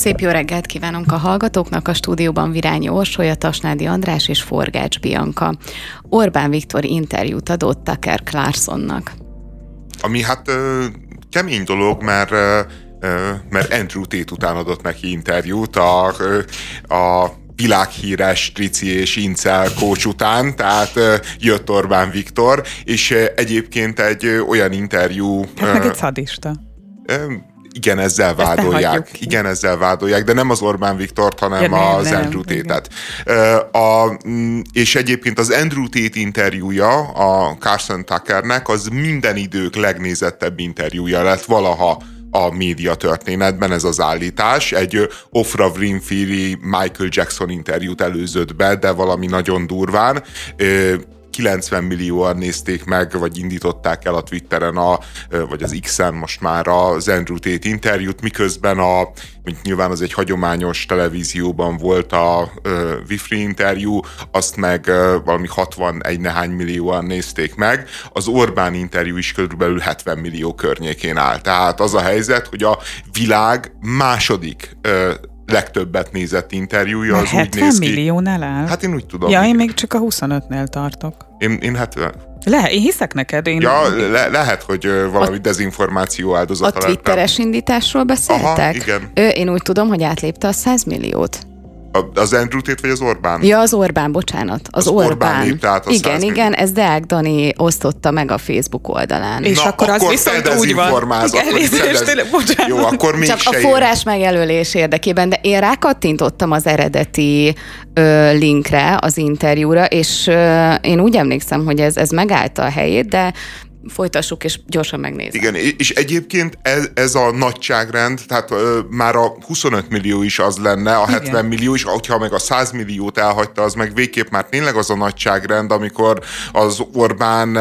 Szép jó reggelt kívánunk a hallgatóknak, a stúdióban Virányi Orsolya, Tasnádi András és Forgács Bianka. Orbán Viktor interjút adott Tucker Carlsonnak. Ami hát kemény dolog, mert Andrew Tate után adott neki interjút a világhíres strici és incel coach után, tehát jött Orbán Viktor, és egyébként egy olyan interjú... Tehát egy szadista. Igen, ezzel vádolják. Igen, ezzel vádolják, de nem az Orbán Viktort, hanem az Andrew Tate-et. És egyébként az Andrew Tate interjúja a Carson Tuckernek az minden idők legnézettebb interjúja lett valaha a média történetben, ez az állítás. Egy Oprah Winfrey, Michael Jackson interjút előzött be, de valami nagyon durván. 90 millióan nézték meg, vagy indították el a Twitteren, vagy az X-en most már az Andrew Tate interjút, miközben nyilván az egy hagyományos televízióban volt a Winfrey interjú, azt meg valami 61 nehány millióan nézték meg. Az Orbán interjú is körülbelül 70 millió környékén áll. Tehát az a helyzet, hogy a világ második legtöbbet nézett interjúja, az úgy néz ki. 70 milliónál áll? Hát én úgy tudom. Ja, én még csak a 25-nél tartok. Én 70. Én hiszek neked. Lehet, hogy valami dezinformáció áldozata lett. A twitteres indításról beszéltek? Aha, igen. Én úgy tudom, hogy átlépte a 100 milliót. Az Andrew Tate vagy az Orbán? Ja, az Orbán, bocsánat. Az Orbán lépte át a 100 milliót. Igen, ez Deák Dani osztotta meg a Facebook oldalán. És akkor az viszont úgy van. Jó, akkor mégsem. Csak a forrás megjelölés érdekében, de én rákattintottam az eredeti linkre, az interjúra, és én úgy emlékszem, hogy ez megállta a helyét, de folytassuk, és gyorsan megnézzük. Igen, és egyébként ez a nagyságrend, tehát már a 25 millió is az lenne, a 70 igen. millió is, hogyha meg a 100 milliót elhagyta, az meg végképp már tényleg az a nagyságrend, amikor az Orbán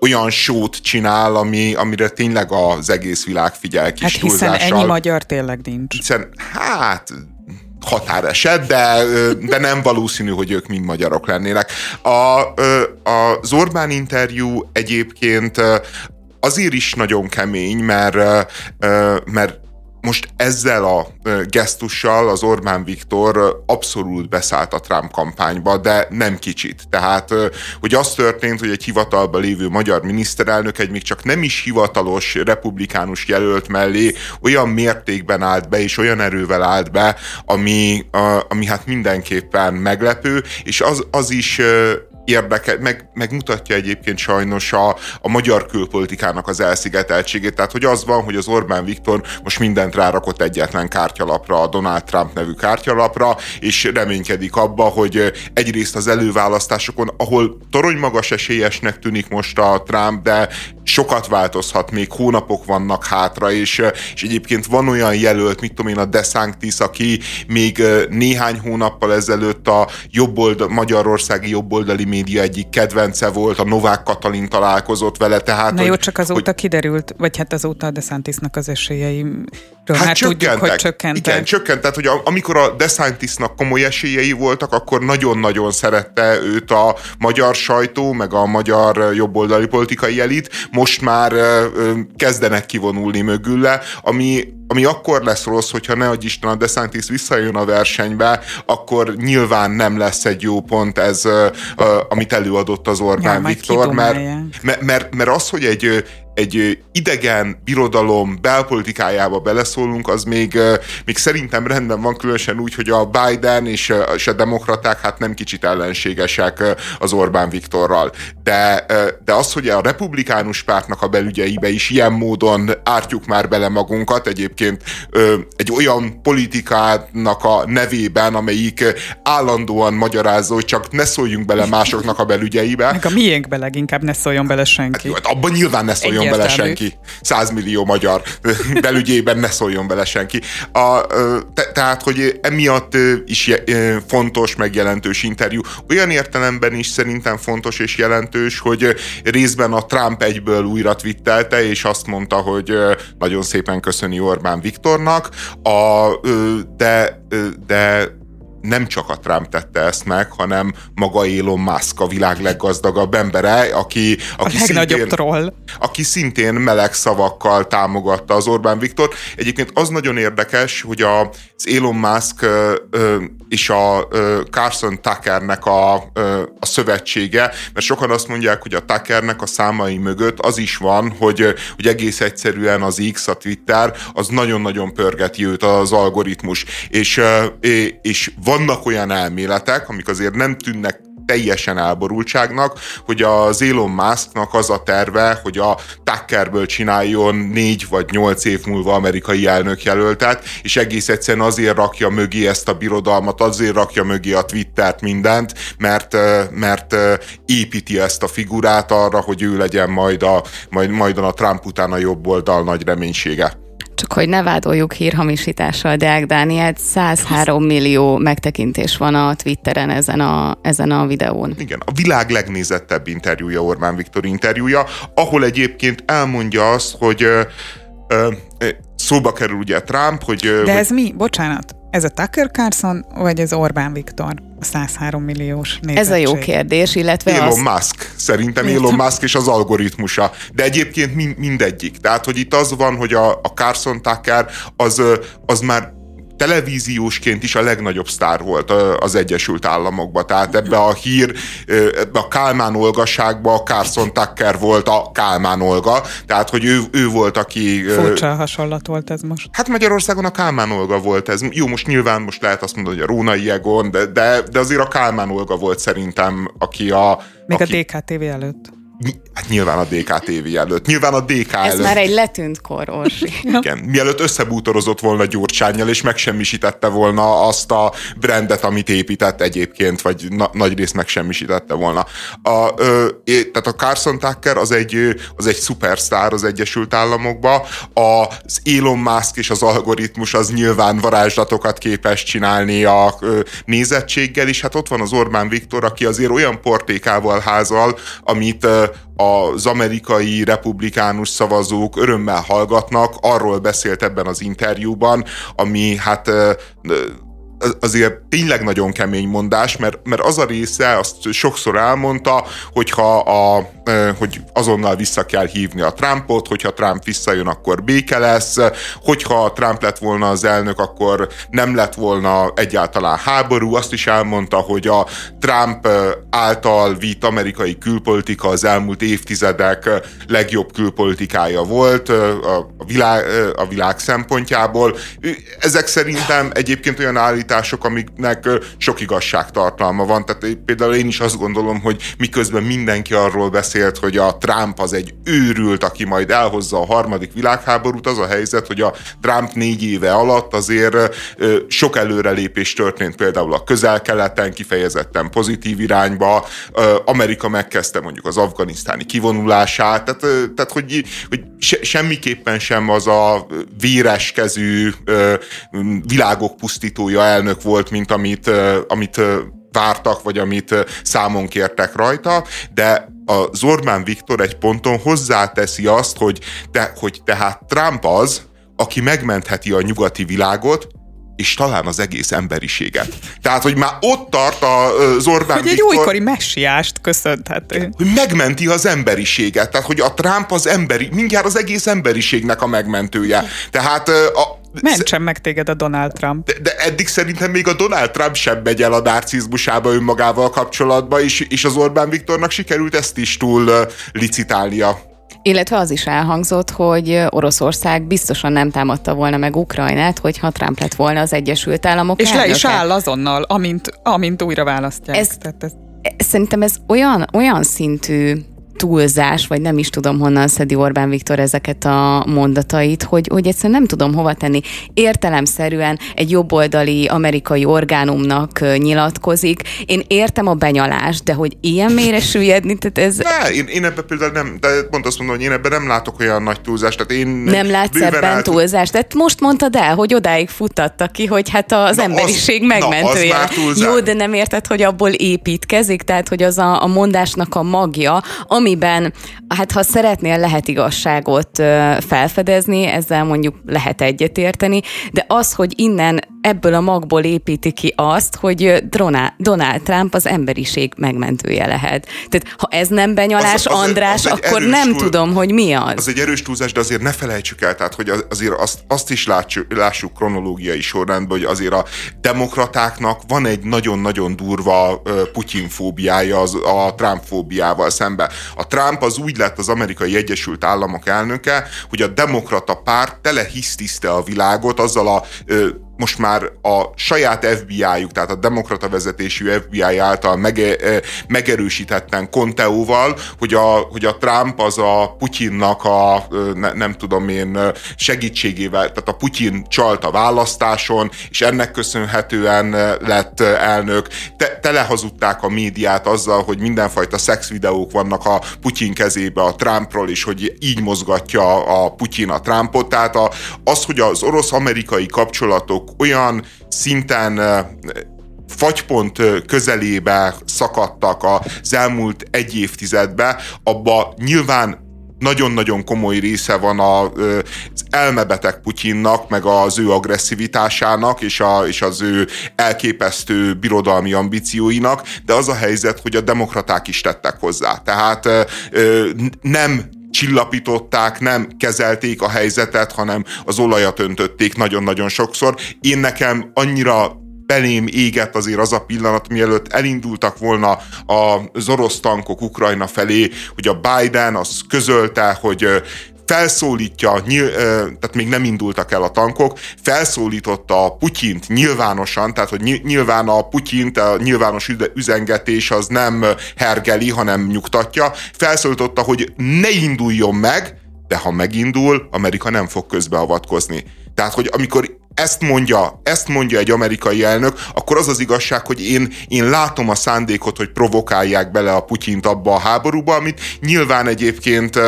olyan sót csinál, amire tényleg az egész világ figyel kis túlzással. Hát hiszen ennyi magyar tényleg nincs. Hiszen, határeset, de nem valószínű, hogy ők mind magyarok lennének. Az Orbán interjú egyébként azért is nagyon kemény, mert most ezzel a gesztussal az Orbán Viktor abszolút beszállt a Trump kampányba, de nem kicsit. Tehát, hogy az történt, hogy egy hivatalban lévő magyar miniszterelnök egy még csak nem is hivatalos republikánus jelölt mellé olyan mértékben állt be, és olyan erővel állt be, ami hát mindenképpen meglepő, és az is... megmutatja egyébként sajnos a magyar külpolitikának az elszigeteltségét, tehát hogy az van, hogy az Orbán Viktor most mindent rárakott egyetlen kártyalapra, a Donald Trump nevű kártyalapra, és reménykedik abba, hogy egyrészt az előválasztásokon, ahol toronymagas esélyesnek tűnik most a Trump, de sokat változhat, még hónapok vannak hátra, és egyébként van olyan jelölt, mit tudom én, a DeSantis, aki még néhány hónappal ezelőtt a magyarországi jobboldali média egyik kedvence volt, a Novák Katalin találkozott vele, tehát... Na jó, csak azóta kiderült, vagy hát azóta a DeSantisnak az esélyeim... Hát tudjuk, hogy csökkentek. Igen, csökkent. Tehát, hogy amikor a DeSantisnak komoly esélyei voltak, akkor nagyon-nagyon szerette őt a magyar sajtó, meg a magyar jobboldali politikai elit. Most már kezdenek kivonulni mögülle, ami akkor lesz rossz, hogyha nehogy Isten a DeSantis visszajön a versenybe, akkor nyilván nem lesz egy jó pont ez, amit előadott az Orbán Viktor, mert az, hogy egy idegen birodalom belpolitikájába beleszólunk, az még szerintem rendben van, különösen úgy, hogy a Biden és a demokraták hát nem kicsit ellenségesek az Orbán Viktorral. De az, hogy a republikánus pártnak a belügyeibe is ilyen módon ártjuk már bele magunkat, egyébként egy olyan politikának a nevében, amelyik állandóan magyarázza, hogy csak ne szóljunk bele másoknak a belügyeibe. Meg a miénkbe leginkább ne szóljon bele senki. Hát abban nyilván ne szóljon bele senki. 100 millió magyar belügyében ne szóljon bele senki. Tehát, hogy emiatt is fontos, meg jelentős interjú. Olyan értelemben is szerintem fontos és jelentős, hogy részben a Trump egyből újra twittelte, és azt mondta, hogy nagyon szépen köszöni Orbán Viktornak, de nem csak a Trump tette ezt meg, hanem maga Elon Musk, a világ leggazdagabb embere, aki a legnagyobb szintén, troll. Aki szintén meleg szavakkal támogatta az Orbán Viktort. Egyébként az nagyon érdekes, hogy az Elon Musk és a Carson Tuckernek a szövetsége, mert sokan azt mondják, hogy a Tuckernek a számai mögött az is van, hogy egész egyszerűen az X, a Twitter, az nagyon-nagyon pörgeti őt az algoritmus. És vannak olyan elméletek, amik azért nem tűnnek teljesen elborultságnak, hogy az Elon Musknak az a terve, hogy a Tuckerből csináljon 4 vagy 8 év múlva amerikai elnökjelöltet, és egész egyszerűen azért rakja mögé ezt a birodalmat, azért rakja mögé a Twittert, mindent, mert építi ezt a figurát arra, hogy ő legyen majd a Trump után a jobb oldal nagy reménysége. Csak hogy ne vádoljuk hírhamisítással Deák Dániát, 103 millió megtekintés van a Twitteren ezen a videón. Igen, a világ legnézettebb interjúja, Orbán Viktor interjúja, ahol egyébként elmondja azt, hogy szóba kerül ugye Trump, hogy... De ez mi? Bocsánat. Ez a Tucker Carlson, vagy ez Orbán Viktor? 103 milliós nézettség. Ez a jó kérdés, illetve Elon Musk. Szerintem Elon Musk és az algoritmusa. De egyébként mindegyik. Tehát, hogy itt az van, hogy a Carlson Tucker az már televíziósként is a legnagyobb sztár volt az Egyesült Államokban. Tehát ebbe a Kálmán Olgaságba a Carlson Tucker volt a Kálmán Olga. Tehát, hogy ő volt, aki... Furcsa hasonlat volt ez most. Hát Magyarországon a Kálmán Olga volt ez. Jó, most lehet azt mondani, hogy a Rónai Egon, de azért a Kálmán Olga volt szerintem, aki a... Még aki... a DKTV előtt. Hát nyilván a DKTV előtt, nyilván a DK előtt. Ez már egy letűnt kor, Orsi. Igen, mielőtt összebútorozott volna Gyurcsánnyal, és megsemmisítette volna azt a brandet, amit épített egyébként, vagy nagy részt megsemmisítette volna. Tehát a Carlson Tucker az egy szupersztár az Egyesült Államokban, az Elon Musk és az algoritmus az nyilván varázslatokat képes csinálni a nézettséggel, és hát ott van az Orbán Viktor, aki azért olyan portékával házal, amit az amerikai republikánus szavazók örömmel hallgatnak, arról beszélt ebben az interjúban, ami hát azért tényleg nagyon kemény mondás, mert az a része, azt sokszor elmondta, hogy azonnal vissza kell hívni a Trumpot, hogyha Trump visszajön, akkor béke lesz, hogyha Trump lett volna az elnök, akkor nem lett volna egyáltalán háború. Azt is elmondta, hogy a Trump által vitt amerikai külpolitika az elmúlt évtizedek legjobb külpolitikája volt a világ szempontjából. Ezek szerintem egyébként olyan állítások, amiknek sok igazságtartalma van. Tehát például én is azt gondolom, hogy miközben mindenki arról beszélt, hogy a Trump az egy őrült, aki majd elhozza a harmadik világháborút, az a helyzet, hogy a Trump 4 éve alatt azért sok előrelépés történt például a Közel-Keleten, kifejezetten pozitív irányba. Amerika megkezdte mondjuk az afganisztáni kivonulását, tehát hogy semmiképpen sem az a véreskezű világok pusztítója elnök volt, mint amit vártak, vagy amit számon kértek rajta, de az Orbán Viktor egy ponton hozzáteszi azt, hogy tehát Trump az, aki megmentheti a nyugati világot, és talán az egész emberiséget. Tehát, hogy már ott tart az Orbán Viktor... Hogy egy újkori messiást köszönhető. Hogy megmenti az emberiséget. Tehát, hogy a Trump mindjárt az egész emberiségnek a megmentője. Tehát mentsen meg téged a Donald Trump. De eddig szerintem még a Donald Trump sem megy el a narcizmusába önmagával kapcsolatba, és az Orbán Viktornak sikerült ezt is túl licitálnia. Illetve az is elhangzott, hogy Oroszország biztosan nem támadta volna meg Ukrajnát, hogyha Trump lett volna az Egyesült Államok elnöke. És le is áll azonnal, amint újra választják. Szerintem ez olyan szintű túlzás, vagy nem is tudom, honnan szedi Orbán Viktor ezeket a mondatait, hogy egyszerűen nem tudom hova tenni. Értelemszerűen egy jobboldali amerikai orgánumnak nyilatkozik. Én értem a benyalást, de hogy ilyen mélyre süllyedni, tehát ez... Ne, én ebben például nem, de pont azt mondom, hogy én ebben nem látok olyan nagy túlzást, tehát én... Nem látsz ebben túlzást, de most mondtad el, hogy odáig futtatta ki, hogy hát az emberiség megmentője. Jó, de nem érted, hogy abból építkezik, tehát hogy az a mondásnak a magja, ami amiben, hát ha szeretnél, lehet igazságot felfedezni, ezzel mondjuk lehet egyetérteni, de az, hogy innen ebből a magból építi ki azt, hogy Donald Trump az emberiség megmentője lehet. Tehát ha ez nem benyalás, András, az akkor nem tudom, hogy mi az. Az egy erős túlzás, de azért ne felejtsük el, tehát hogy azért azt is lássuk kronológiai sorrendben, hogy azért a demokratáknak van egy nagyon-nagyon durva Putyin-fóbiája a Trump-fóbiával szemben. A Trump az úgy lett az amerikai Egyesült Államok elnöke, hogy a demokrata párt telehisztiszte a világot azzal a most már a saját FBI-juk, tehát a demokrata vezetésű FBI által megerősítetten Conteóval, hogy a Trump az a Putyinnak a nem tudom én segítségével, tehát a Putyin csalt a választáson, és ennek köszönhetően lett elnök. Telehazudták a médiát azzal, hogy mindenfajta szexvideók vannak a Putyin kezébe a Trumpról, és hogy így mozgatja a Putyin a Trumpot. Tehát az, hogy az orosz-amerikai kapcsolatok olyan szinten fagypont közelébe szakadtak az elmúlt egy évtizedben, abban nyilván nagyon-nagyon komoly része van az elmebeteg Putyinnak, meg az ő agresszivitásának, és az ő elképesztő birodalmi ambícióinak, de az a helyzet, hogy a demokraták is tettek hozzá. Tehát nem csillapították, nem kezelték a helyzetet, hanem az olajat öntötték nagyon-nagyon sokszor. Én nekem annyira belém égett azért az a pillanat, mielőtt elindultak volna az orosz tankok Ukrajna felé, hogy a Biden az közölte, hogy felszólítja, tehát még nem indultak el a tankok, felszólította a Putyint nyilvánosan, tehát hogy nyilván a Putyint a nyilvános üzengetés az nem hergeli, hanem nyugtatja, felszólította, hogy ne induljon meg, de ha megindul, Amerika nem fog közbeavatkozni. Tehát, hogy amikor ezt mondja egy amerikai elnök, akkor az az igazság, hogy én látom a szándékot, hogy provokálják bele a Putyint abba a háborúba, amit nyilván egyébként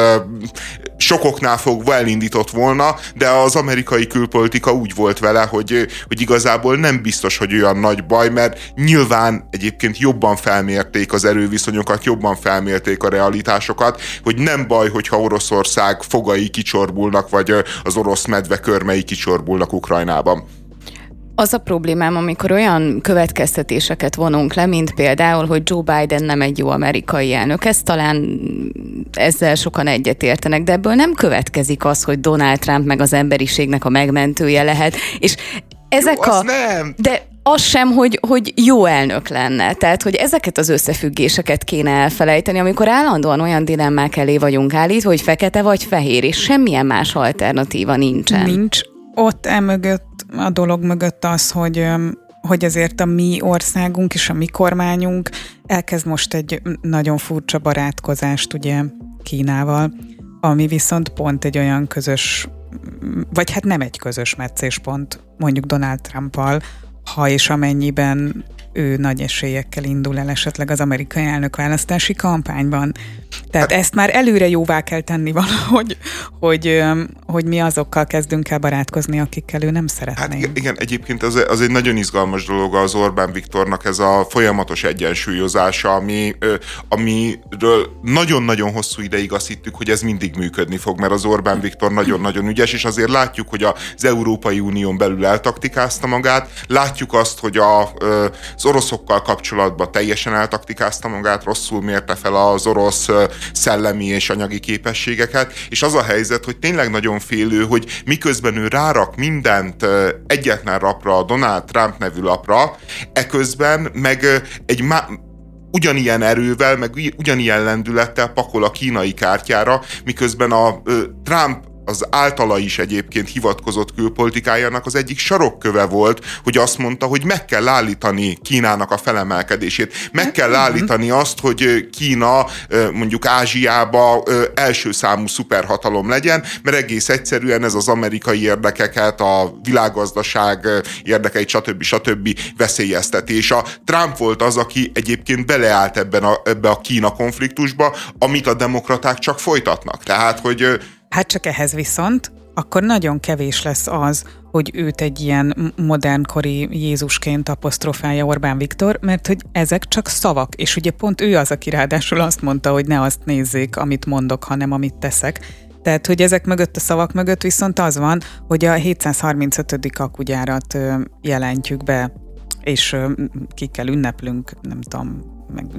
sokoknál fogva elindított volna, de az amerikai külpolitika úgy volt vele, hogy igazából nem biztos, hogy olyan nagy baj, mert nyilván egyébként jobban felmérték az erőviszonyokat, jobban felmérték a realitásokat, hogy nem baj, hogyha Oroszország fogai kicsorbulnak, vagy az orosz medve körmei kicsorbulnak Ukrajnában. Az a problémám, amikor olyan következtetéseket vonunk le, mint például, hogy Joe Biden nem egy jó amerikai elnök. Ez talán ezzel sokan egyetértenek, de ebből nem következik az, hogy Donald Trump meg az emberiségnek a megmentője lehet. És ezek jó, nem. De az sem, hogy jó elnök lenne. Tehát, hogy ezeket az összefüggéseket kéne elfelejteni, amikor állandóan olyan dilemmák elé vagyunk állítva, hogy fekete vagy fehér, és semmilyen más alternatíva nincsen. Nincs. Ott emögött, a dolog mögött az, hogy azért a mi országunk és a mi kormányunk elkezd most egy nagyon furcsa barátkozást ugye Kínával, ami viszont pont egy olyan közös, vagy hát nem egy közös metszéspont mondjuk Donald Trumpal, ha és amennyiben ő nagy esélyekkel indul el esetleg az amerikai elnökválasztási kampányban. Tehát ezt már előre jóvá kell tenni valahogy, hogy mi azokkal kezdünk el barátkozni, akikkel ő nem szeretné. Hát igen, egyébként az egy nagyon izgalmas dolog az Orbán Viktornak ez a folyamatos egyensúlyozása, amiről nagyon-nagyon hosszú ideig azt hittük, hogy ez mindig működni fog, mert az Orbán Viktor nagyon-nagyon ügyes, és azért látjuk, hogy az Európai Unión belül eltaktikázta magát, látjuk azt, hogy az oroszokkal kapcsolatban teljesen eltaktikázta magát, rosszul mérte fel az orosz szellemi és anyagi képességeket, és az a helyzet, hogy tényleg nagyon félő, hogy miközben ő rárak mindent egyetlen lapra, a Donald Trump nevű lapra, eközben meg egy ugyanilyen erővel, meg ugyanilyen lendülettel pakol a kínai kártyára, miközben a Trump az általa is egyébként hivatkozott külpolitikájának az egyik sarokköve volt, hogy azt mondta, hogy meg kell állítani Kínának a felemelkedését. Meg kell állítani azt, hogy Kína mondjuk Ázsiába első számú szuperhatalom legyen, mert egész egyszerűen ez az amerikai érdekeket, a világgazdaság érdekeit, stb. Veszélyeztetés. A Trump volt az, aki egyébként beleállt ebbe a Kína konfliktusba, amit a demokraták csak folytatnak. Tehát, hogy hát csak ehhez viszont, akkor nagyon kevés lesz az, hogy őt egy ilyen modernkori Jézusként apostrofálja Orbán Viktor, mert hogy ezek csak szavak, és ugye pont ő az, aki ráadásul azt mondta, hogy ne azt nézzék, amit mondok, hanem amit teszek. Tehát, hogy ezek mögött, a szavak mögött viszont az van, hogy a 735. akkugyárat jelentjük be, és kikkel ünneplünk, nem tudom.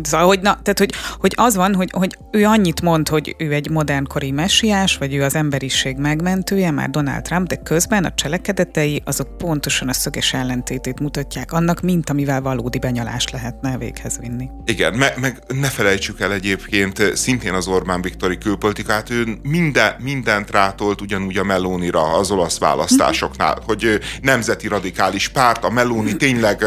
Szóval, hogy, tehát, hogy az van, hogy ő annyit mond, hogy ő egy modernkori messiás, vagy ő az emberiség megmentője, már Donald Trump, de közben a cselekedetei azok pontosan a szöges ellentétét mutatják annak, mint amivel valódi benyalást lehetne véghez vinni. Igen, meg ne felejtsük el egyébként szintén az Orbán Viktori külpolitikát, ő mindent rátolt ugyanúgy a Melónira az olasz választásoknál, hogy nemzeti radikális párt, a Melóni tényleg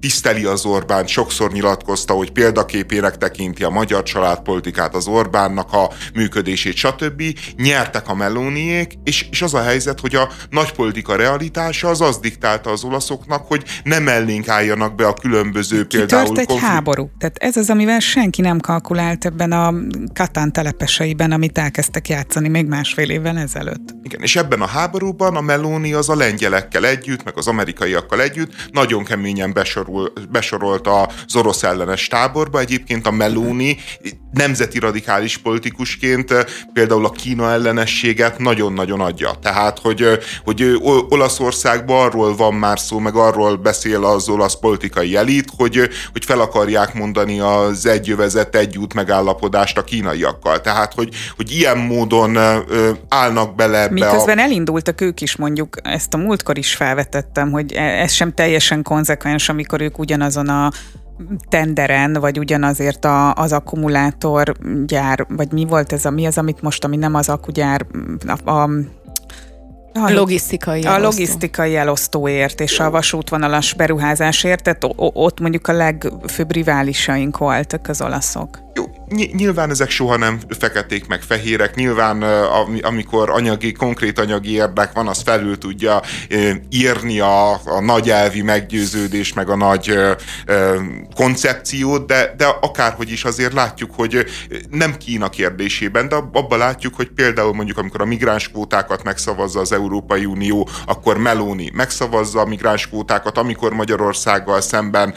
tiszteli az Orbánt, sokszor nyilatkozta, hogy példaképének tekinti a magyar családpolitikát, az Orbánnak a működését, stb. Nyertek a Melóniék, és az a helyzet, hogy a nagypolitika realitása az diktálta az olaszoknak, hogy nem ellénk álljanak be a különböző például... Kitört egy háború. Tehát ez az, amivel senki nem kalkulált ebben a Katán telepeseiben, amit elkezdtek játszani még másfél évvel ezelőtt. Igen, és ebben a háborúban a Meloni az a lengyelekkel együtt, meg az amerikaiakkal együtt nagyon keményen besorolt az orosz ellenes táborba. Egyébként a Meloni nemzeti radikális politikusként például a Kína ellenességet nagyon-nagyon adja. Tehát, hogy Olaszországban arról van már szó, meg arról beszél az olasz politikai elit, hogy fel akarják mondani az egyövezet egyút megállapodást a kínaiakkal. Tehát, hogy ilyen módon állnak bele ebbe. Miközben elindultak ők is, mondjuk, ezt a múltkor is felvetettem, hogy ez sem teljesen konzekvens, amikor ők ugyanazon a tenderen, vagy ugyanazért az akkumulátorgyár, vagy mi volt ez, mi az, amit most, ami nem az akkugyár, a logisztikai elosztóért és a vasútvonalas beruházásért, tehát ott mondjuk a legfőbb riválisaink voltak az olaszok. Jó, nyilván ezek soha nem feketék meg fehérek, nyilván amikor konkrét anyagi érdek van, az felül tudja írni a nagy elvi meggyőződés, meg a nagy koncepciót, de akárhogy is azért látjuk, hogy nem Kína kérdésében, de abban látjuk, hogy például mondjuk amikor a migráns kvótákat megszavazza az Európai Unió, akkor Meloni megszavazza a migráns kvótákat, amikor Magyarországgal szemben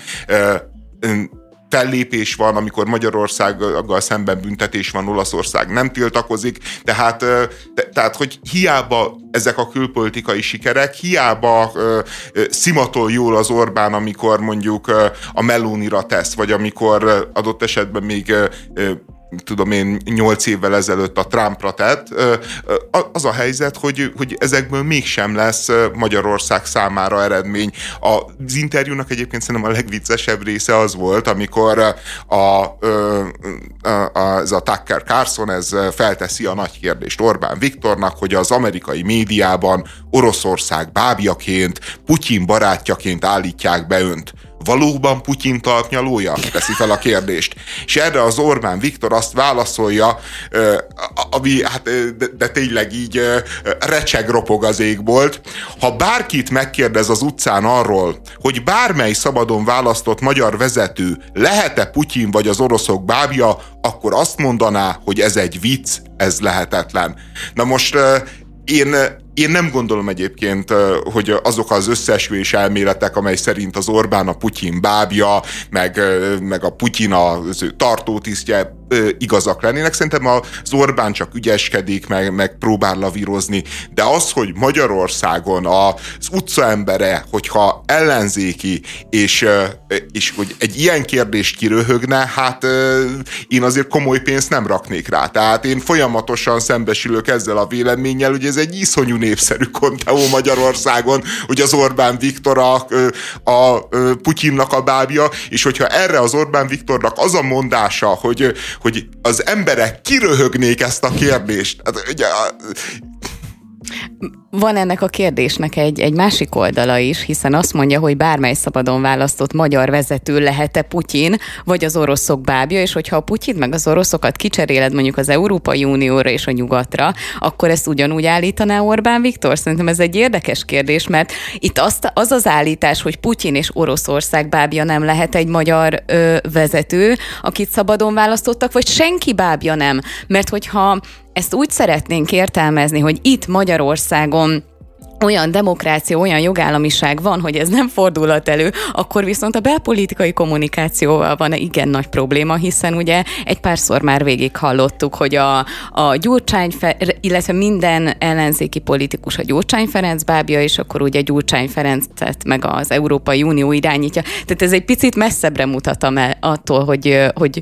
fellépés van, amikor Magyarországgal szemben büntetés van, Olaszország nem tiltakozik, tehát hogy hiába ezek a külpolitikai sikerek, hiába szimatol jól az Orbán, amikor mondjuk a Melónira tesz, vagy amikor adott esetben még 8 évvel ezelőtt a Trumpra tett, az a helyzet, hogy ezekből mégsem lesz Magyarország számára eredmény. Az interjúnak egyébként szerintem a legviccesebb része az volt, amikor ez a Tucker Carlson felteszi a nagy kérdést Orbán Viktornak, hogy az amerikai médiában Oroszország bábjaként, Putyin barátjaként állítják be önt. Valóban Putyin talpnyalója? Teszi fel a kérdést. És erre az Orbán Viktor azt válaszolja, ami, hát, de tényleg így recseg ropog az égbolt. Ha bárkit megkérdez az utcán arról, hogy bármely szabadon választott magyar vezető lehet-e Putyin vagy az oroszok bábja, akkor azt mondaná, hogy ez egy vicc, ez lehetetlen. Na most Én nem gondolom egyébként, hogy azok az összeesküvés elméletek, amely szerint az Orbán a Putyin bábja, meg a Putyin az ő tartótisztje igazak lennének. Szerintem az Orbán csak ügyeskedik, meg próbál lavírozni. De az, hogy Magyarországon az utcaembere, hogyha ellenzéki, és hogy egy ilyen kérdést kiröhögne, hát én azért komoly pénzt nem raknék rá. Tehát én folyamatosan szembesülök ezzel a véleménnyel, hogy ez egy iszonyú népszerű konteó Magyarországon, hogy az Orbán Viktor a Putyinnak a bábja, és hogyha erre az Orbán Viktornak az a mondása, hogy az emberek kiröhögnék ezt a kérdést. Hát, ugye, van ennek a kérdésnek egy másik oldala is, hiszen azt mondja, hogy bármely szabadon választott magyar vezető lehet-e Putyin, vagy az oroszok bábja, és hogyha a Putyin meg az oroszokat kicseréled mondjuk az Európai Unióra és a nyugatra, akkor ezt ugyanúgy állítaná Orbán Viktor? Szerintem ez egy érdekes kérdés, mert itt az állítás, hogy Putyin és Oroszország bábja nem lehet egy magyar vezető, akit szabadon választottak, vagy senki bábja nem, mert hogyha ezt úgy szeretnénk értelmezni, hogy itt Magyarországon olyan demokrácia, olyan jogállamiság van, hogy ez nem fordulhat elő, akkor viszont a belpolitikai kommunikációval van igen nagy probléma, hiszen ugye egy párszor már végig hallottuk, hogy a Gyurcsány, illetve minden ellenzéki politikus a Gyurcsány Ferenc bábja, és akkor ugye Gyurcsány Ferencet meg az Európai Unió irányítja. Tehát ez egy picit messzebbre mutat attól, hogy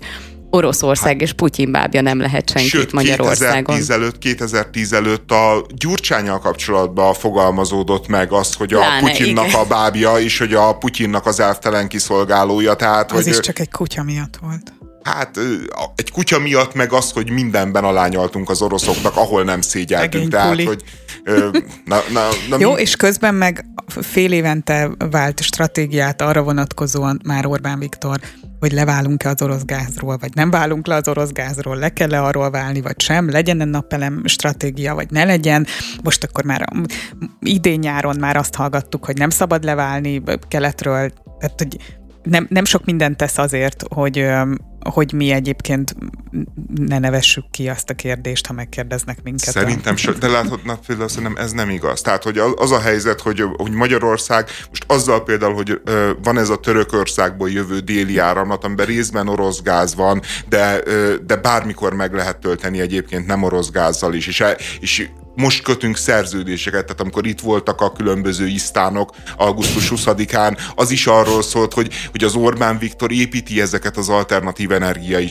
Oroszország és Putyin bábja nem lehet senkit sőt, Magyarországon. 2010 előtt a Gyurcsánnyal kapcsolatban fogalmazódott meg az, hogy a Putyinnak a bábja, és hogy a Putyinnak az elvtelen kiszolgálója. Tehát, ez is csak egy kutya miatt volt. Hát egy kutya miatt meg az, hogy mindenben alányaltunk az oroszoknak, ahol nem szégyeltünk. Tehát, hogy, jó, és közben meg fél évente vált stratégiát arra vonatkozóan már Orbán Viktor, hogy leválunk-e az orosz gázról, vagy nem válunk le az orosz gázról, le kell-e arról válni, vagy sem, legyen-e napelem stratégia, vagy ne legyen. Most akkor már idén nyáron már azt hallgattuk, hogy nem szabad leválni keletről, tehát hogy nem sok mindent tesz azért, hogy mi egyébként ne nevessük ki azt a kérdést, ha megkérdeznek minket. Szerintem de láthatnak például, szerintem ez nem igaz. Tehát, hogy az a helyzet, hogy Magyarország most azzal például, hogy van ez a Törökországból jövő déli áramlat, amiben részben orosz gáz van, de bármikor meg lehet tölteni egyébként nem orosz gázzal is, és most kötünk szerződéseket, tehát amikor itt voltak a különböző isztánok augusztus 20-án, az is arról szólt, hogy az Orbán Viktor építi ezeket az alternatív energiai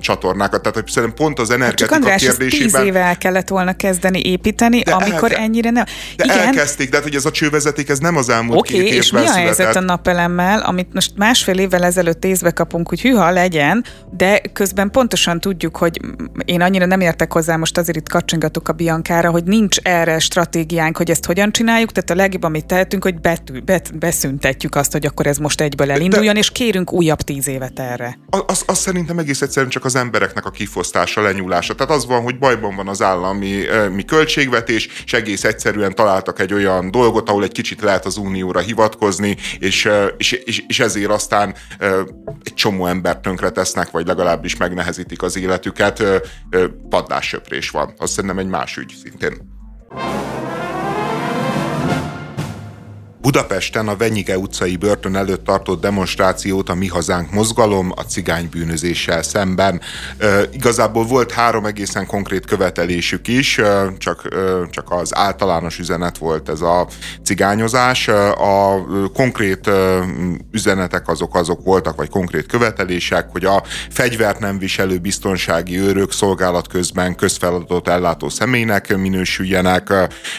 csatornákat. Tehát szerintem pont az energetika kérdésében... 10 évvel kellett volna kezdeni építeni, amikor ennyire nem... De igen. Elkezdték, de hogy ez a csővezeték, ez nem az elmúlt 2 évben és mi a helyzet született a napelemmel, amit most másfél évvel ezelőtt észbe kapunk, hogy hűha legyen, de közben pontosan tudjuk, hogy én annyira nem értek hozzá, most azért itt kacsingatok a Biankára, hogy nincs erre stratégiánk, hogy ezt hogyan csináljuk, tehát a legjobb, amit tehetünk, hogy beszüntetjük azt, hogy akkor ez most egyből elinduljon, és kérünk újabb 10 évet erre. Az szerintem egész egyszerűen csak az embereknek a kifosztása, lenyúlása. Tehát az van, hogy bajban van az állami mi költségvetés, és egész egyszerűen találtak egy olyan dolgot, ahol egy kicsit lehet az unióra hivatkozni, és ezért aztán egy csomó embert tönkre tesznek, vagy legalábbis megnehezítik az életüket. Padlássöprés van. Azt szerintem egy más ügy szintén. Budapesten a Venyige utcai börtön előtt tartott demonstrációt a Mi Hazánk mozgalom a cigánybűnözéssel szemben. Igazából volt 3 egészen konkrét követelésük is, csak az általános üzenet volt ez a cigányozás. A konkrét üzenetek azok voltak, vagy konkrét követelések, hogy a fegyvert nem viselő biztonsági őrök szolgálat közben közfeladatot ellátó személynek minősüljenek,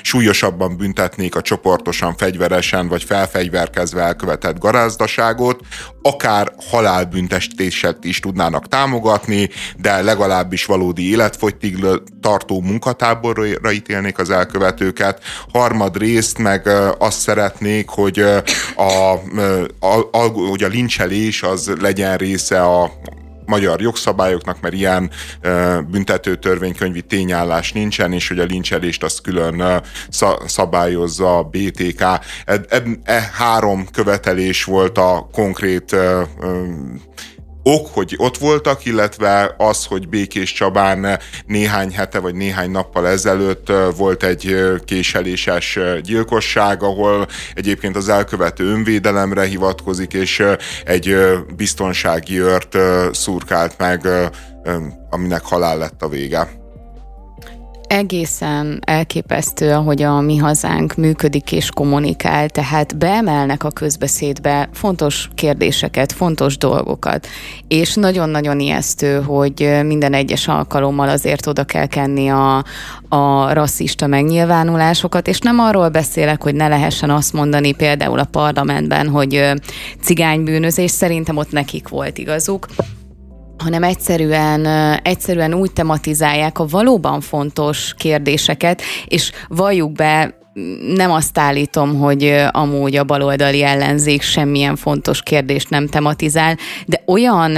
súlyosabban büntetnék a csoportosan fegyveres vagy felfegyverkezve elkövetett garázdaságot, akár halálbüntetést is tudnának támogatni, de legalábbis valódi életfogytig tartó munkatáborra ítélnék az elkövetőket. Harmadrészt meg azt szeretnék, hogy hogy a lincselés az legyen része a magyar jogszabályoknak, mert ilyen büntető törvénykönyvi tényállás nincsen, és hogy a lincselést azt külön szabályozza a BTK. E 3 követelés volt a konkrét ok, hogy ott voltak, illetve az, hogy Békés Csabán néhány hete vagy néhány nappal ezelőtt volt egy késeléses gyilkosság, ahol egyébként az elkövető önvédelemre hivatkozik, és egy biztonsági őrt szurkált meg, aminek halál lett a vége. Egészen elképesztő, ahogy a Mi Hazánk működik és kommunikál, tehát beemelnek a közbeszédbe fontos kérdéseket, fontos dolgokat, és nagyon-nagyon ijesztő, hogy minden egyes alkalommal azért oda kell kenni a rasszista megnyilvánulásokat, és nem arról beszélek, hogy ne lehessen azt mondani például a parlamentben, hogy cigánybűnözés, szerintem ott nekik volt igazuk, hanem egyszerűen úgy tematizálják a valóban fontos kérdéseket, és valljuk be, nem azt állítom, hogy amúgy a baloldali ellenzék semmilyen fontos kérdést nem tematizál, de olyan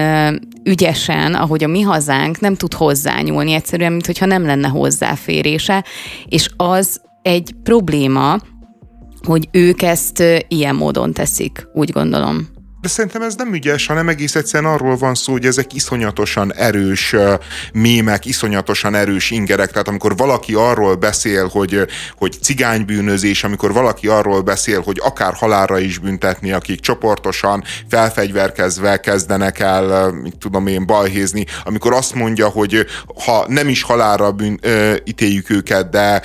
ügyesen, ahogy a Mi Hazánk nem tud hozzányúlni egyszerűen, mintha nem lenne hozzáférése, és az egy probléma, hogy ők ezt ilyen módon teszik, úgy gondolom. De szerintem ez nem ügyes, hanem egész egyszerűen arról van szó, hogy ezek iszonyatosan erős mémek, iszonyatosan erős ingerek. Tehát amikor valaki arról beszél, hogy cigánybűnözés, amikor valaki arról beszél, hogy akár halálra is büntetni, akik csoportosan felfegyverkezve kezdenek el, mit tudom én, balhézni, amikor azt mondja, hogy ha nem is halálra ítéljük őket, de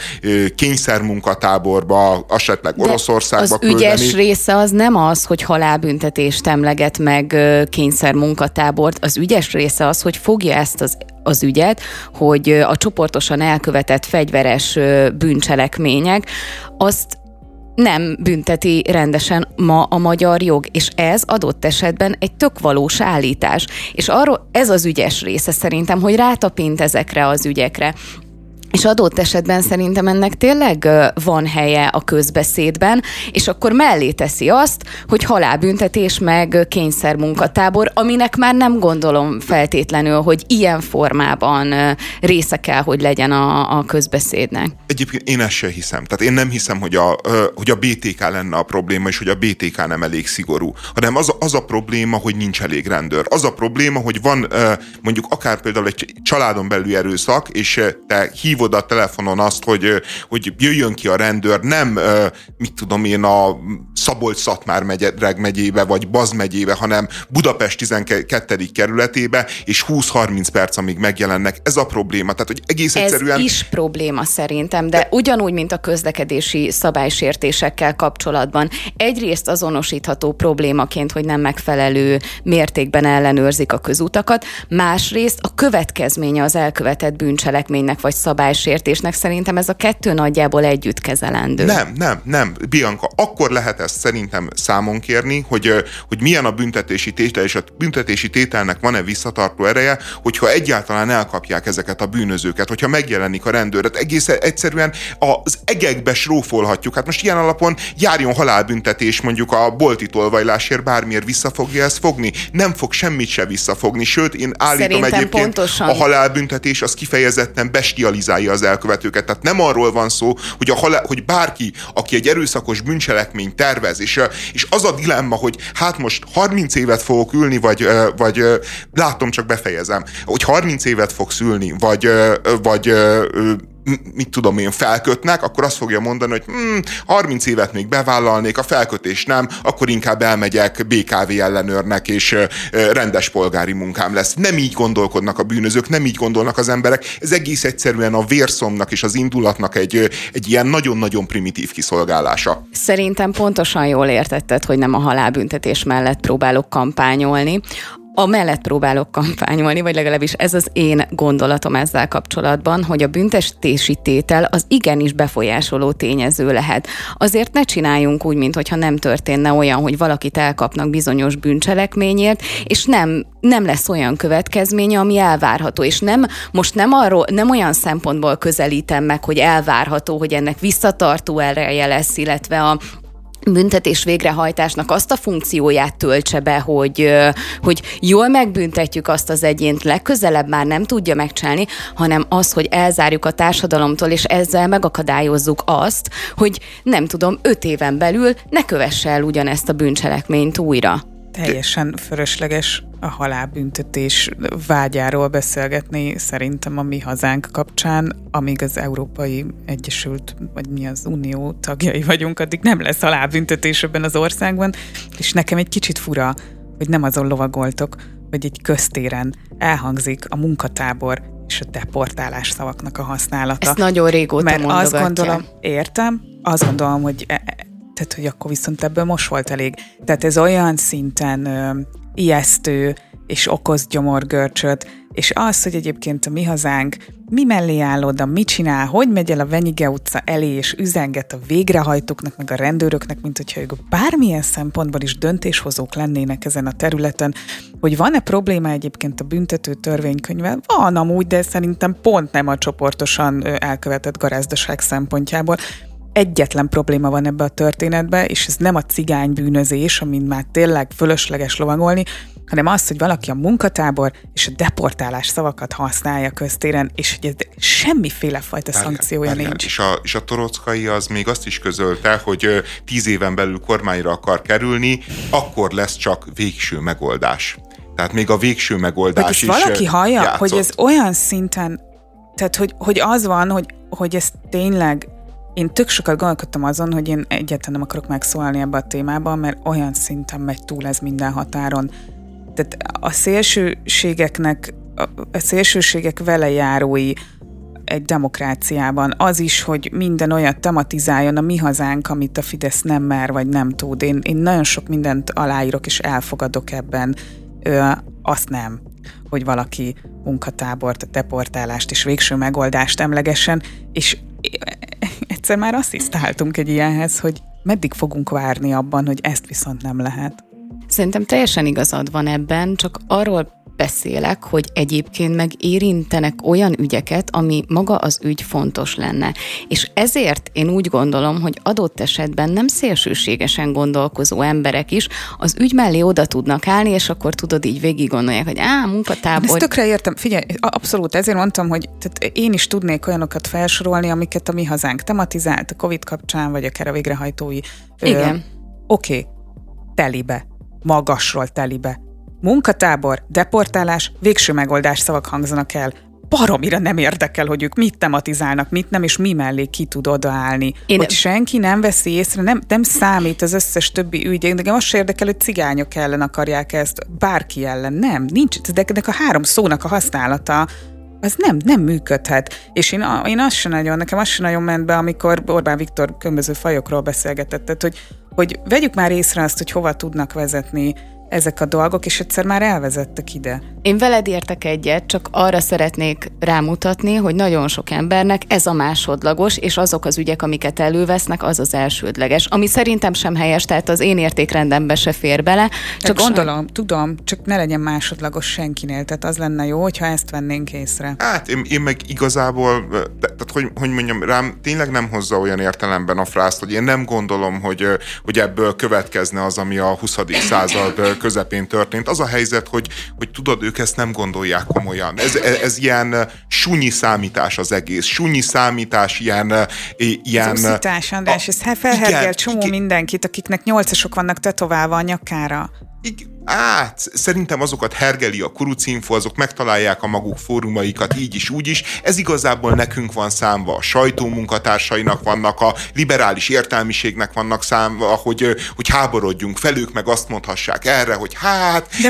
kényszermunkatáborba, esetleg Oroszországba küldeni. Az ügyes része az nem az, hogy halálbüntetést emleget meg kényszermunkatábort, az ügyes része az, hogy fogja ezt az ügyet, hogy a csoportosan elkövetett fegyveres bűncselekmények, azt nem bünteti rendesen ma a magyar jog, és ez adott esetben egy tök valós állítás. És arról ez az ügyes része szerintem, hogy rátapint ezekre az ügyekre. És adott esetben szerintem ennek tényleg van helye a közbeszédben, és akkor mellé teszi azt, hogy halálbüntetés meg kényszermunkatábor, aminek már nem gondolom feltétlenül, hogy ilyen formában része kell, hogy legyen a közbeszédnek. Egyébként én ezt sem hiszem. Tehát én nem hiszem, hogy a BTK lenne a probléma, és hogy a BTK nem elég szigorú, hanem az a probléma, hogy nincs elég rendőr. Az a probléma, hogy van mondjuk akár például egy családon belüli erőszak, és te hívod a telefonon azt, hogy jöjjön ki a rendőr, nem mit tudom én, a Szabolcs-Szatmár megyébe, vagy Baz megyébe, hanem Budapest 12. kerületébe, és 20-30 perc, amíg megjelennek. Ez a probléma. Tehát, hogy egész egyszerűen... Ez is probléma szerintem, de ugyanúgy, mint a közlekedési szabálysértésekkel kapcsolatban. Egyrészt azonosítható problémaként, hogy nem megfelelő mértékben ellenőrzik a közutakat, másrészt a következménye az elkövetett bűncselekménynek, vagy szabálysértésnek, szerintem ez a kettő nagyjából együtt kezelendő. Nem, Bianka, akkor lehet ezt szerintem számon kérni, hogy milyen a büntetési tétel, és a büntetési tételnek van-e visszatartó ereje, hogyha egyáltalán elkapják ezeket a bűnözőket, hogyha megjelenik a rendőr. Egész egyszerűen az egekbe srófolhatjuk. Hát most ilyen alapon járjon halálbüntetés mondjuk a bolti tolvajlásért, bármiért vissza fogja ezt fogni. Nem fog semmit se visszafogni, sőt, én állítom szerintem egyébként pontosan. A halálbüntetés az kifejezetten bestializálja az elkövetőket. Tehát nem arról van szó, hogy bárki, aki egy erőszakos bűncselekményt tervez, és az a dilemma, hogy hát most 30 évet fogok ülni, vagy látom, csak befejezem, hogy 30 évet fogsz ülni, vagy mit tudom én, felkötnek, akkor azt fogja mondani, hogy 30 évet még bevállalnék, a felkötés nem, akkor inkább elmegyek BKV ellenőrnek, és rendes polgári munkám lesz. Nem így gondolkodnak a bűnözők, nem így gondolnak az emberek. Ez egész egyszerűen a vérszomnak és az indulatnak egy ilyen nagyon-nagyon primitív kiszolgálása. Szerintem pontosan jól értetted, hogy nem a halálbüntetés mellett próbálok kampányolni. Amellett próbálok kampányolni, vagy legalábbis ez az én gondolatom ezzel kapcsolatban, hogy a büntetési tétel az igenis befolyásoló tényező lehet. Azért ne csináljunk úgy, mintha nem történne olyan, hogy valakit elkapnak bizonyos bűncselekményért, és nem lesz olyan következménye, ami elvárható, és nem olyan szempontból közelítem meg, hogy elvárható, hogy ennek visszatartó ereje lesz, illetve a büntetés végrehajtásnak azt a funkcióját töltse be, hogy jól megbüntetjük azt az egyént, legközelebb már nem tudja megcsinálni, hanem az, hogy elzárjuk a társadalomtól, és ezzel megakadályozzuk azt, hogy nem tudom, 5 éven belül ne kövesse el ugyanezt a bűncselekményt újra. Teljesen fölösleges a halálbüntetés vágyáról beszélgetni szerintem a Mi Hazánk kapcsán, amíg az Európai Egyesült, vagy mi az Unió tagjai vagyunk, addig nem lesz halálbüntetés ebben az országban, és nekem egy kicsit fura, hogy nem azon lovagoltok, hogy egy köztéren elhangzik a munkatábor és a deportálás szavaknak a használata. Ezt nagyon régóta mondogatják. Mert azt gondolom, hogy... Tehát, hogy akkor viszont ebből most volt elég. Tehát ez olyan szinten ijesztő, és okoz gyomorgörcsöt, és az, hogy egyébként a Mi Hazánk mi mellé áll oda, mit csinál, hogy megy el a Venyige utca elé, és üzenget a végrehajtóknak, meg a rendőröknek, mint hogyha ők bármilyen szempontból is döntéshozók lennének ezen a területen, hogy van-e probléma egyébként a büntető törvénykönyvvel? Van amúgy, de szerintem pont nem a csoportosan elkövetett garázdaság szempontjából. Egyetlen probléma van ebbe a történetbe, és ez nem a cigánybűnözés, amin már tényleg fölösleges lovagolni, hanem az, hogy valaki a munkatábor és a deportálás szavakat használja köztéren, és hogy ez semmiféle fajta szankciója nincs. És a Torockai az még azt is közölte, hogy 10 éven belül kormányra akar kerülni, akkor lesz csak végső megoldás. Tehát még a végső megoldás is valaki hallja, játszott. Hogy ez olyan szinten, tehát hogy az van, hogy ez tényleg, én tök sokat gondolkodtam azon, hogy én egyáltalán nem akarok megszólalni ebbe a témában, mert olyan szinten megy túl ez minden határon. Tehát a szélsőségek velejárói egy demokráciában az is, hogy minden olyat tematizáljon a mi hazánk, amit a Fidesz nem mer, vagy nem tud. Én nagyon sok mindent aláírok és elfogadok ebben. Azt nem, hogy valaki munkatábort, deportálást és végső megoldást emlegesen, és egyszer már asszisztáltunk egy ilyenhez, hogy meddig fogunk várni abban, hogy ezt viszont nem lehet. Szerintem teljesen igazad van ebben, csak arról beszélek, hogy egyébként meg érintenek olyan ügyeket, ami maga az ügy fontos lenne. És ezért én úgy gondolom, hogy adott esetben nem szélsőségesen gondolkozó emberek is az ügy mellé oda tudnak állni, és akkor tudod, így végig gondolják, hogy munkatábor... Ezt tökre értem. Figyelj, abszolút, ezért mondtam, hogy tehát én is tudnék olyanokat felsorolni, amiket a Mi Hazánk tematizált a Covid kapcsán, vagy akár a végrehajtói... Igen. Oké. Telibe. Magasról telibe. Munkatábor, deportálás, végső megoldás szavak hangzanak el. Baromira nem érdekel, hogy ők mit tematizálnak, mit nem, és mi mellé ki tud odaállni. Hogy senki nem veszi észre, nem számít az összes többi ügy. De most sem érdekel, hogy cigányok ellen akarják ezt, bárki ellen. Nem, nincs. De ennek a 3 szónak a használata az nem működhet. És én nekem az sem nagyon ment be, amikor Orbán Viktor különböző fajokról beszélgetett. Tehát, hogy vegyük már észre azt, hogy hova tudnak vezetni ezek a dolgok, és egyszer már elvezettek ide. Én veled értek egyet, csak arra szeretnék rámutatni, hogy nagyon sok embernek ez a másodlagos, és azok az ügyek, amiket elővesznek, az az elsődleges, ami szerintem sem helyes, tehát az én értékrendembe se fér bele. Csak gondolom, tudom, csak ne legyen másodlagos senkinél, tehát az lenne jó, hogyha ezt vennénk észre. Hát én meg igazából, tehát hogy mondjam, rám tényleg nem hozza olyan értelemben a frászt, hogy én nem gondolom, hogy ebből következne az, ami a 20. század közepén történt. Az a helyzet, hogy tudod, ők ezt nem gondolják komolyan. Ez ilyen sunyi számítás az egész. Sunyi számítás, ilyen uszítás, András, ez felhergel csomó mindenkit, akiknek 8-asok vannak tetoválva a nyakára. Szerintem azokat hergeli a kurucinfo, azok megtalálják a maguk fórumaikat így is, úgy is. Ez igazából nekünk van számva, a sajtómunkatársainak vannak, a liberális értelmiségnek vannak számva, hogy háborodjunk fel, ők meg azt mondhassák erre, hogy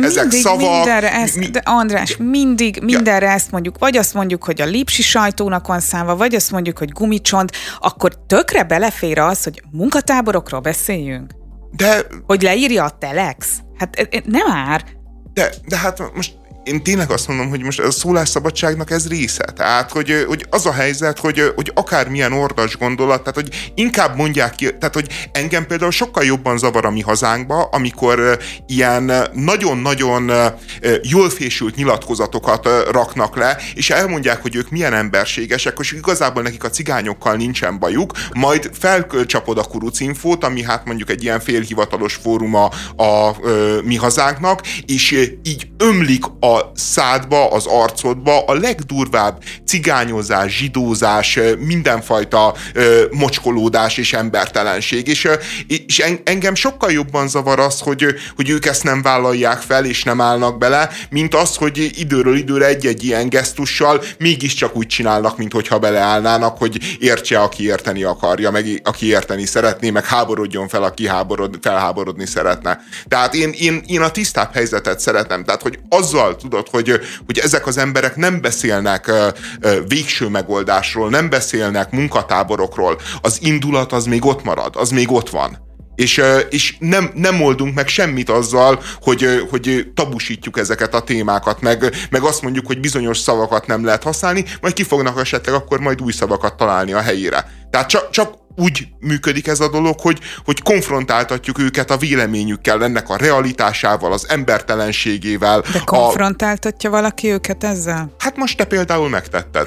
ezek mindig, szavak. Mindenre ezt, de András, mindig mindenre ezt mondjuk. Vagy azt mondjuk, hogy a lipsi sajtónak van számva, vagy azt mondjuk, hogy gumicsont, akkor tökre belefér az, hogy munkatáborokról beszéljünk. De... Hogy leírja a Telex? Hát nem már. De hát most én tényleg azt mondom, hogy most a szólásszabadságnak ez része. Tehát, hogy az a helyzet, hogy akármilyen ordas gondolat, tehát, hogy inkább mondják ki, tehát, hogy engem például sokkal jobban zavar a Mi Hazánkba, amikor ilyen nagyon-nagyon jól fésült nyilatkozatokat raknak le, és elmondják, hogy ők milyen emberségesek, és igazából nekik a cigányokkal nincsen bajuk, majd felcsapod a kurucinfót, ami hát mondjuk egy ilyen félhivatalos fórum a Mi Hazánknak, és így ömlik a szádba, az arcodba a legdurvább cigányozás, zsidózás, mindenfajta mocskolódás és embertelenség. És engem sokkal jobban zavar az, hogy ők ezt nem vállalják fel, és nem állnak bele, mint az, hogy időről időre egy-egy ilyen gesztussal mégiscsak úgy csinálnak, minthogyha beleállnának, hogy értse, aki érteni akarja, meg aki érteni szeretné, meg háborodjon fel, aki felháborodni szeretne. Tehát én a tisztább helyzetet szeretem. Tehát, hogy azzal tudod, hogy ezek az emberek nem beszélnek végső megoldásról, nem beszélnek munkatáborokról. Az indulat az még ott marad, az még ott van. És nem oldunk meg semmit azzal, hogy tabusítjuk ezeket a témákat, meg azt mondjuk, hogy bizonyos szavakat nem lehet használni, majd ki fognak esetleg akkor majd új szavakat találni a helyére. Tehát csak úgy működik ez a dolog, hogy konfrontáltatjuk őket a véleményükkel, ennek a realitásával, az embertelenségével. De konfrontáltatja valaki őket ezzel? Hát most te például megtetted.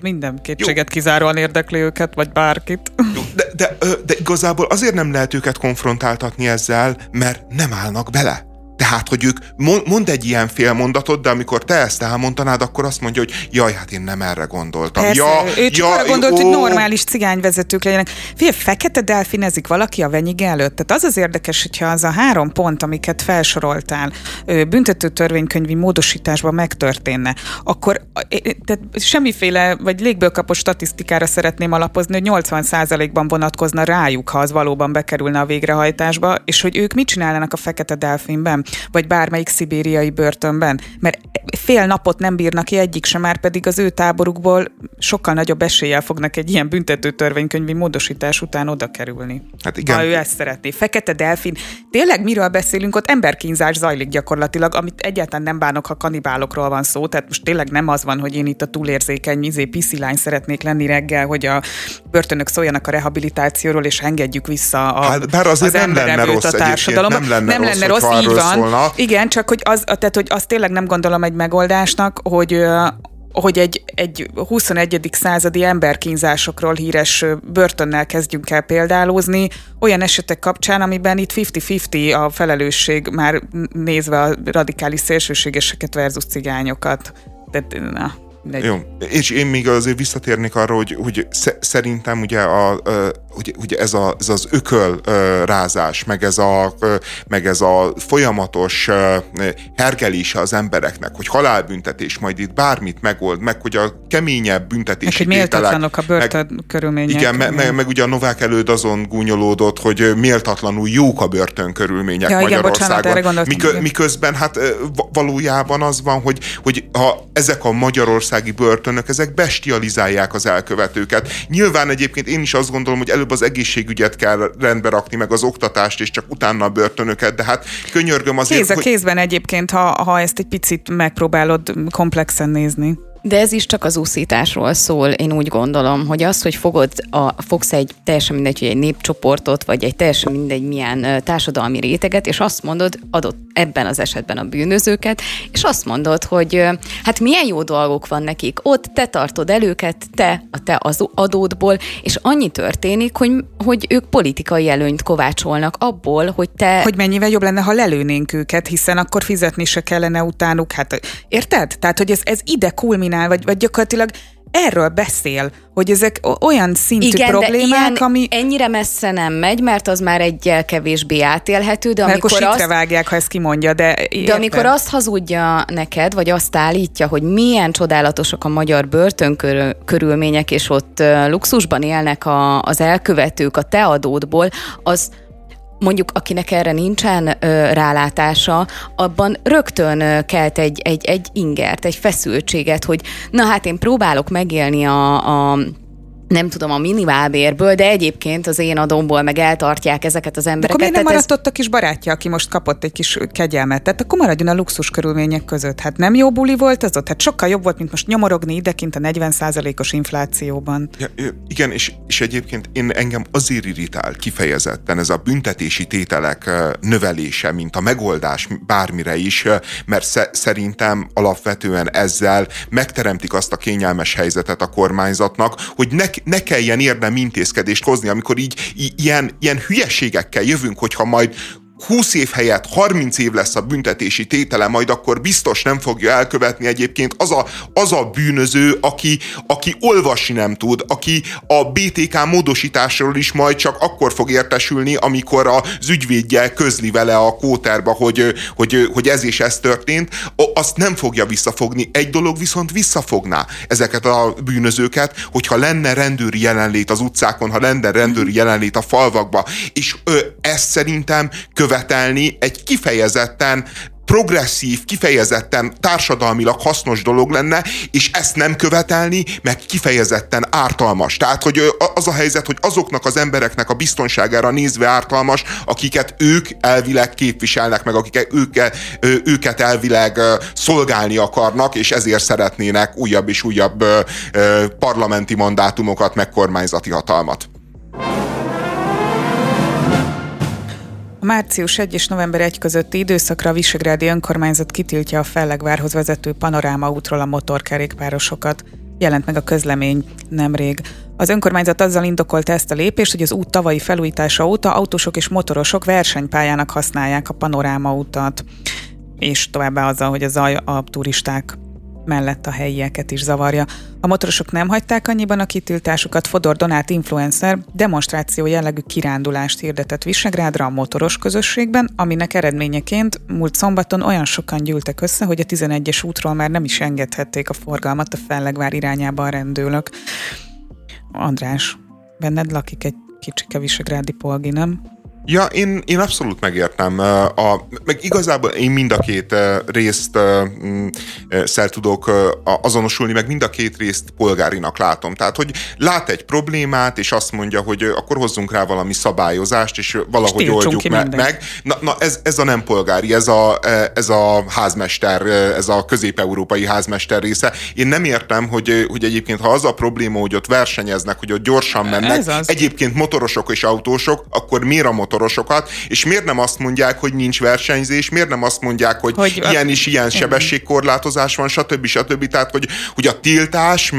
Minden kétséget kizáróan érdekli őket, vagy bárkit. Jó, de igazából azért nem lehet őket konfrontáltatni ezzel, mert nem állnak bele. Tehát, hogy ők mond egy ilyen félmondatot, de amikor te ezt elmondanád, akkor azt mondja, hogy jaj, hát én nem erre gondoltam. Persze, ő csak arra gondolt, hogy normális cigányvezetők legyenek. Figyelj, fekete delfinezik valaki a venyige előtt. Tehát az az érdekes, hogyha az a három pont, amiket felsoroltál, büntetőtörvénykönyvi módosításban megtörténne, akkor tehát semmiféle, vagy légből kapott statisztikára szeretném alapozni, hogy 80%-ban vonatkozna rájuk, ha az valóban bekerülne a végrehajtásba, és hogy ők mit csinálnának a fekete delfinben, vagy bármelyik szibériai börtönben, mert fél napot nem bírnak ki egyik sem, már pedig az ő táborukból sokkal nagyobb eséllyel fognak egy ilyen büntetőtörvénykönyvi módosítás után oda kerülni. Hát igen. Ha ő ezt szeretné. Fekete delfin. Tényleg miről beszélünk? Ott emberkínzás zajlik gyakorlatilag, amit egyáltalán nem bánok, ha kanibálokról van szó, tehát most tényleg nem az van, hogy én itt a túlérzékeny piszilány szeretnék lenni reggel, hogy a börtönök szóljanak a rehabilitációról, és engedjük vissza az emberevőt a társadalomba. Nem lenne rossz, így van. Szólna. Igen, csak hogy az tényleg nem gondolom egy megoldásnak, hogy egy 21. századi emberkínzásokról híres börtönnel kezdjünk el példálózni, olyan esetek kapcsán, amiben itt 50-50 a felelősség, már nézve a radikális szélsőségeseket versus cigányokat. Tehát, na. Jó. És én még azért visszatérnék arra, hogy szerintem ugye hogy ez az ököl rázás, meg ez a folyamatos hergelése az embereknek, hogy halálbüntetés, majd itt bármit megold, meg hogy a keményebb büntetési méltatlanok a börtön körülmények. Igen, meg ugye a Novák előd azon gúnyolódott, hogy méltatlanul jók a börtön körülmények Magyarországon. Bocsánat, miközben hát valójában az van, hogy ha ezek a magyarországi börtönök, ezek bestializálják az elkövetőket. Nyilván egyébként én is azt gondolom, hogy előbb az egészségügyet kell rendbe rakni, meg az oktatást, és csak utána a börtönöket, de hát könyörgöm azért... Kéz a kézben egyébként, ha ezt egy picit megpróbálod komplexen nézni. De ez is csak az úszításról szól, én úgy gondolom, hogy az, hogy fogsz egy teljesen mindegy, hogy egy népcsoportot, vagy egy teljesen mindegy milyen társadalmi réteget, és azt mondod, adott ebben az esetben a bűnözőket, és azt mondod, hogy hát milyen jó dolgok van nekik, ott te tartod el őket, te az adódból, és annyi történik, hogy ők politikai előnyt kovácsolnak abból, hogy te... Hogy mennyivel jobb lenne, ha lelőnénk őket, hiszen akkor fizetni se kellene utánuk, hát érted? Tehát, hogy ez ide kulminál, vagy gyakorlatilag erről beszél, hogy ezek olyan szintű problémák, ami... ennyire messze nem megy, mert az már egyel kevésbé átélhető, de amikor azt... Mert akkor vágják, ha ezt kimondja, de amikor azt hazudja neked, vagy azt állítja, hogy milyen csodálatosak a magyar börtönkörülmények, és ott luxusban élnek az elkövetők a te adódból, az... mondjuk akinek erre nincsen rálátása, abban rögtön kelt egy ingert, egy feszültséget, hogy na hát én próbálok megélni a nem tudom, a minimálbérből, de egyébként az én adomból meg eltartják ezeket az embereket. De akkor miért nem maradt ott a kis barátja, aki most kapott egy kis kegyelmet? Tehát akkor maradjon a luxus körülmények között. Hát nem jó buli volt az ott? Hát sokkal jobb volt, mint most nyomorogni idekint a 40%-os inflációban. Ja, igen, és egyébként engem azért irritál kifejezetten ez a büntetési tételek növelése, mint a megoldás bármire is, mert szerintem alapvetően ezzel megteremtik azt a kényelmes helyzetet a kormányzatnak, hogy ne kelljen érdemi intézkedést hozni, amikor így ilyen hülyeségekkel jövünk, hogyha majd 20 év helyett 30 év lesz a büntetési tétele, majd akkor biztos nem fogja elkövetni egyébként az a bűnöző, aki olvasni nem tud, aki a BTK módosításról is majd csak akkor fog értesülni, amikor az ügyvédje közli vele a kóterba, hogy ez és ez történt, azt nem fogja visszafogni. Egy dolog viszont visszafogná ezeket a bűnözőket, hogyha lenne rendőri jelenlét az utcákon, ha lenne rendőri jelenlét a falvakba, és ez szerintem követelni egy kifejezetten progresszív, kifejezetten társadalmilag hasznos dolog lenne, és ezt nem követelni, meg kifejezetten ártalmas. Tehát, hogy az a helyzet, hogy azoknak az embereknek a biztonságára nézve ártalmas, akiket ők elvileg képviselnek, meg akiket őket elvileg szolgálni akarnak, és ezért szeretnének újabb és újabb parlamenti mandátumokat, meg kormányzati hatalmat. Március 1 és november 1 közötti időszakra a visegrádi önkormányzat kitiltja a Fellegvárhoz vezető panorámaútról a motorkerékpárosokat. Jelent meg a közlemény nemrég. Az önkormányzat azzal indokolta ezt a lépést, hogy az út tavalyi felújítása óta autósok és motorosok versenypályának használják a panorámautat, és továbbá azzal, hogy a zaj a turisták mellett a helyieket is zavarja. A motorosok nem hagyták annyiban a kitiltásukat, Fodor Donát influencer demonstráció jellegű kirándulást hirdetett Visegrádra a motoros közösségben, aminek eredményeként múlt szombaton olyan sokan gyűltek össze, hogy a 11-es útról már nem is engedhették a forgalmat a Fellegvár irányába a rendőrök. András, benned lakik egy kicsike visegrádi polgi, nem? Ja, én abszolút megértem. Meg igazából én mind a két részt szel tudok azonosulni, meg mind a két részt polgárinak látom. Tehát, hogy lát egy problémát, és azt mondja, hogy akkor hozzunk rá valami szabályozást, és valahogy stíl, oldjuk meg. Ez a nem polgári, ez a házmester, ez a közép-európai házmester része. Én nem értem, hogy egyébként, ha az a probléma, hogy ott versenyeznek, hogy ott gyorsan mennek, egyébként motorosok és autósok, akkor miért a motorosokat, és miért nem azt mondják, hogy nincs versenyzés, miért nem azt mondják, hogy ilyen és ilyen sebességkorlátozás van, stb. Tehát, hogy a tiltás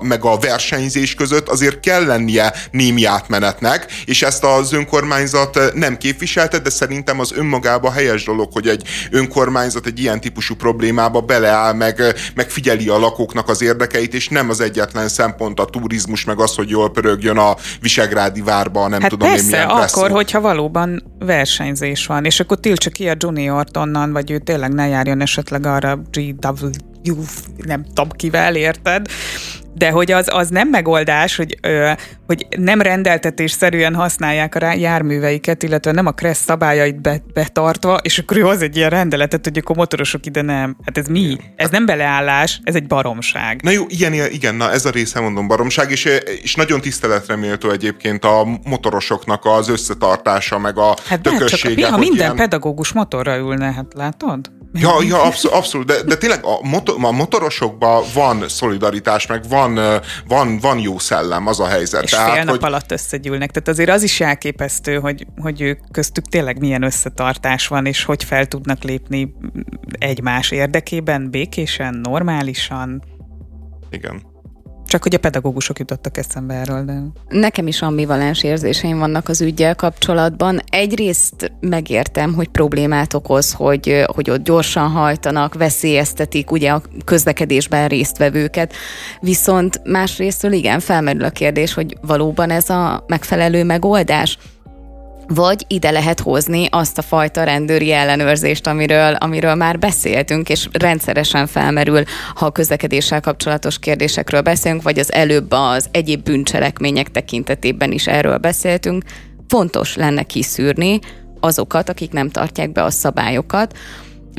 meg a versenyzés között azért kell lennie némi átmenetnek, és ezt az önkormányzat nem képviselte, de szerintem az önmagában helyes dolog, hogy egy önkormányzat egy ilyen típusú problémába beleáll, meg figyeli a lakóknak az érdekeit, és nem az egyetlen szempont a turizmus, meg az, hogy jól pörögjön a visegrádi várba, nem hát tudom persze, én milyen presszó. Hogyha valóban versenyzés van, és akkor tiltsa ki a juniort onnan, vagy ő tényleg ne járjon esetleg arra GW, nem tudom kivel, érted? De hogy az nem megoldás, hogy nem rendeltetésszerűen használják a járműveiket, illetve nem a Kressz szabályait betartva, és akkor ő hoz egy ilyen rendeletet, hogy akkor motorosok ide nem. Hát ez mi? Ez nem beleállás, ez egy baromság. Na jó, igen, ez a része, mondom, baromság, és nagyon tiszteletreméltő egyébként a motorosoknak az összetartása, meg a hát tökössége. Hát ha minden ilyen... pedagógus motorra ülne, hát látod? Ja, abszolút, de tényleg a motorosokban van szolidaritás, meg van jó szellem, az a helyzet. És tehát, fél nap alatt összegyűlnek. Tehát azért az is elképesztő, hogy ők köztük tényleg milyen összetartás van, és hogy fel tudnak lépni egymás érdekében, békésen, normálisan. Igen. Csak hogy a pedagógusok jutottak eszembe erről. De... Nekem is ambivalens érzéseim vannak az üggyel kapcsolatban. Egyrészt megértem, hogy problémát okoz, hogy ott gyorsan hajtanak, veszélyeztetik ugye a közlekedésben résztvevőket. Viszont másrésztől igen, felmerül a kérdés, hogy valóban ez a megfelelő megoldás? Vagy ide lehet hozni azt a fajta rendőri ellenőrzést, amiről már beszéltünk, és rendszeresen felmerül, ha a közlekedéssel kapcsolatos kérdésekről beszélünk, vagy az előbb az egyéb bűncselekmények tekintetében is erről beszéltünk. Fontos lenne kiszűrni azokat, akik nem tartják be a szabályokat,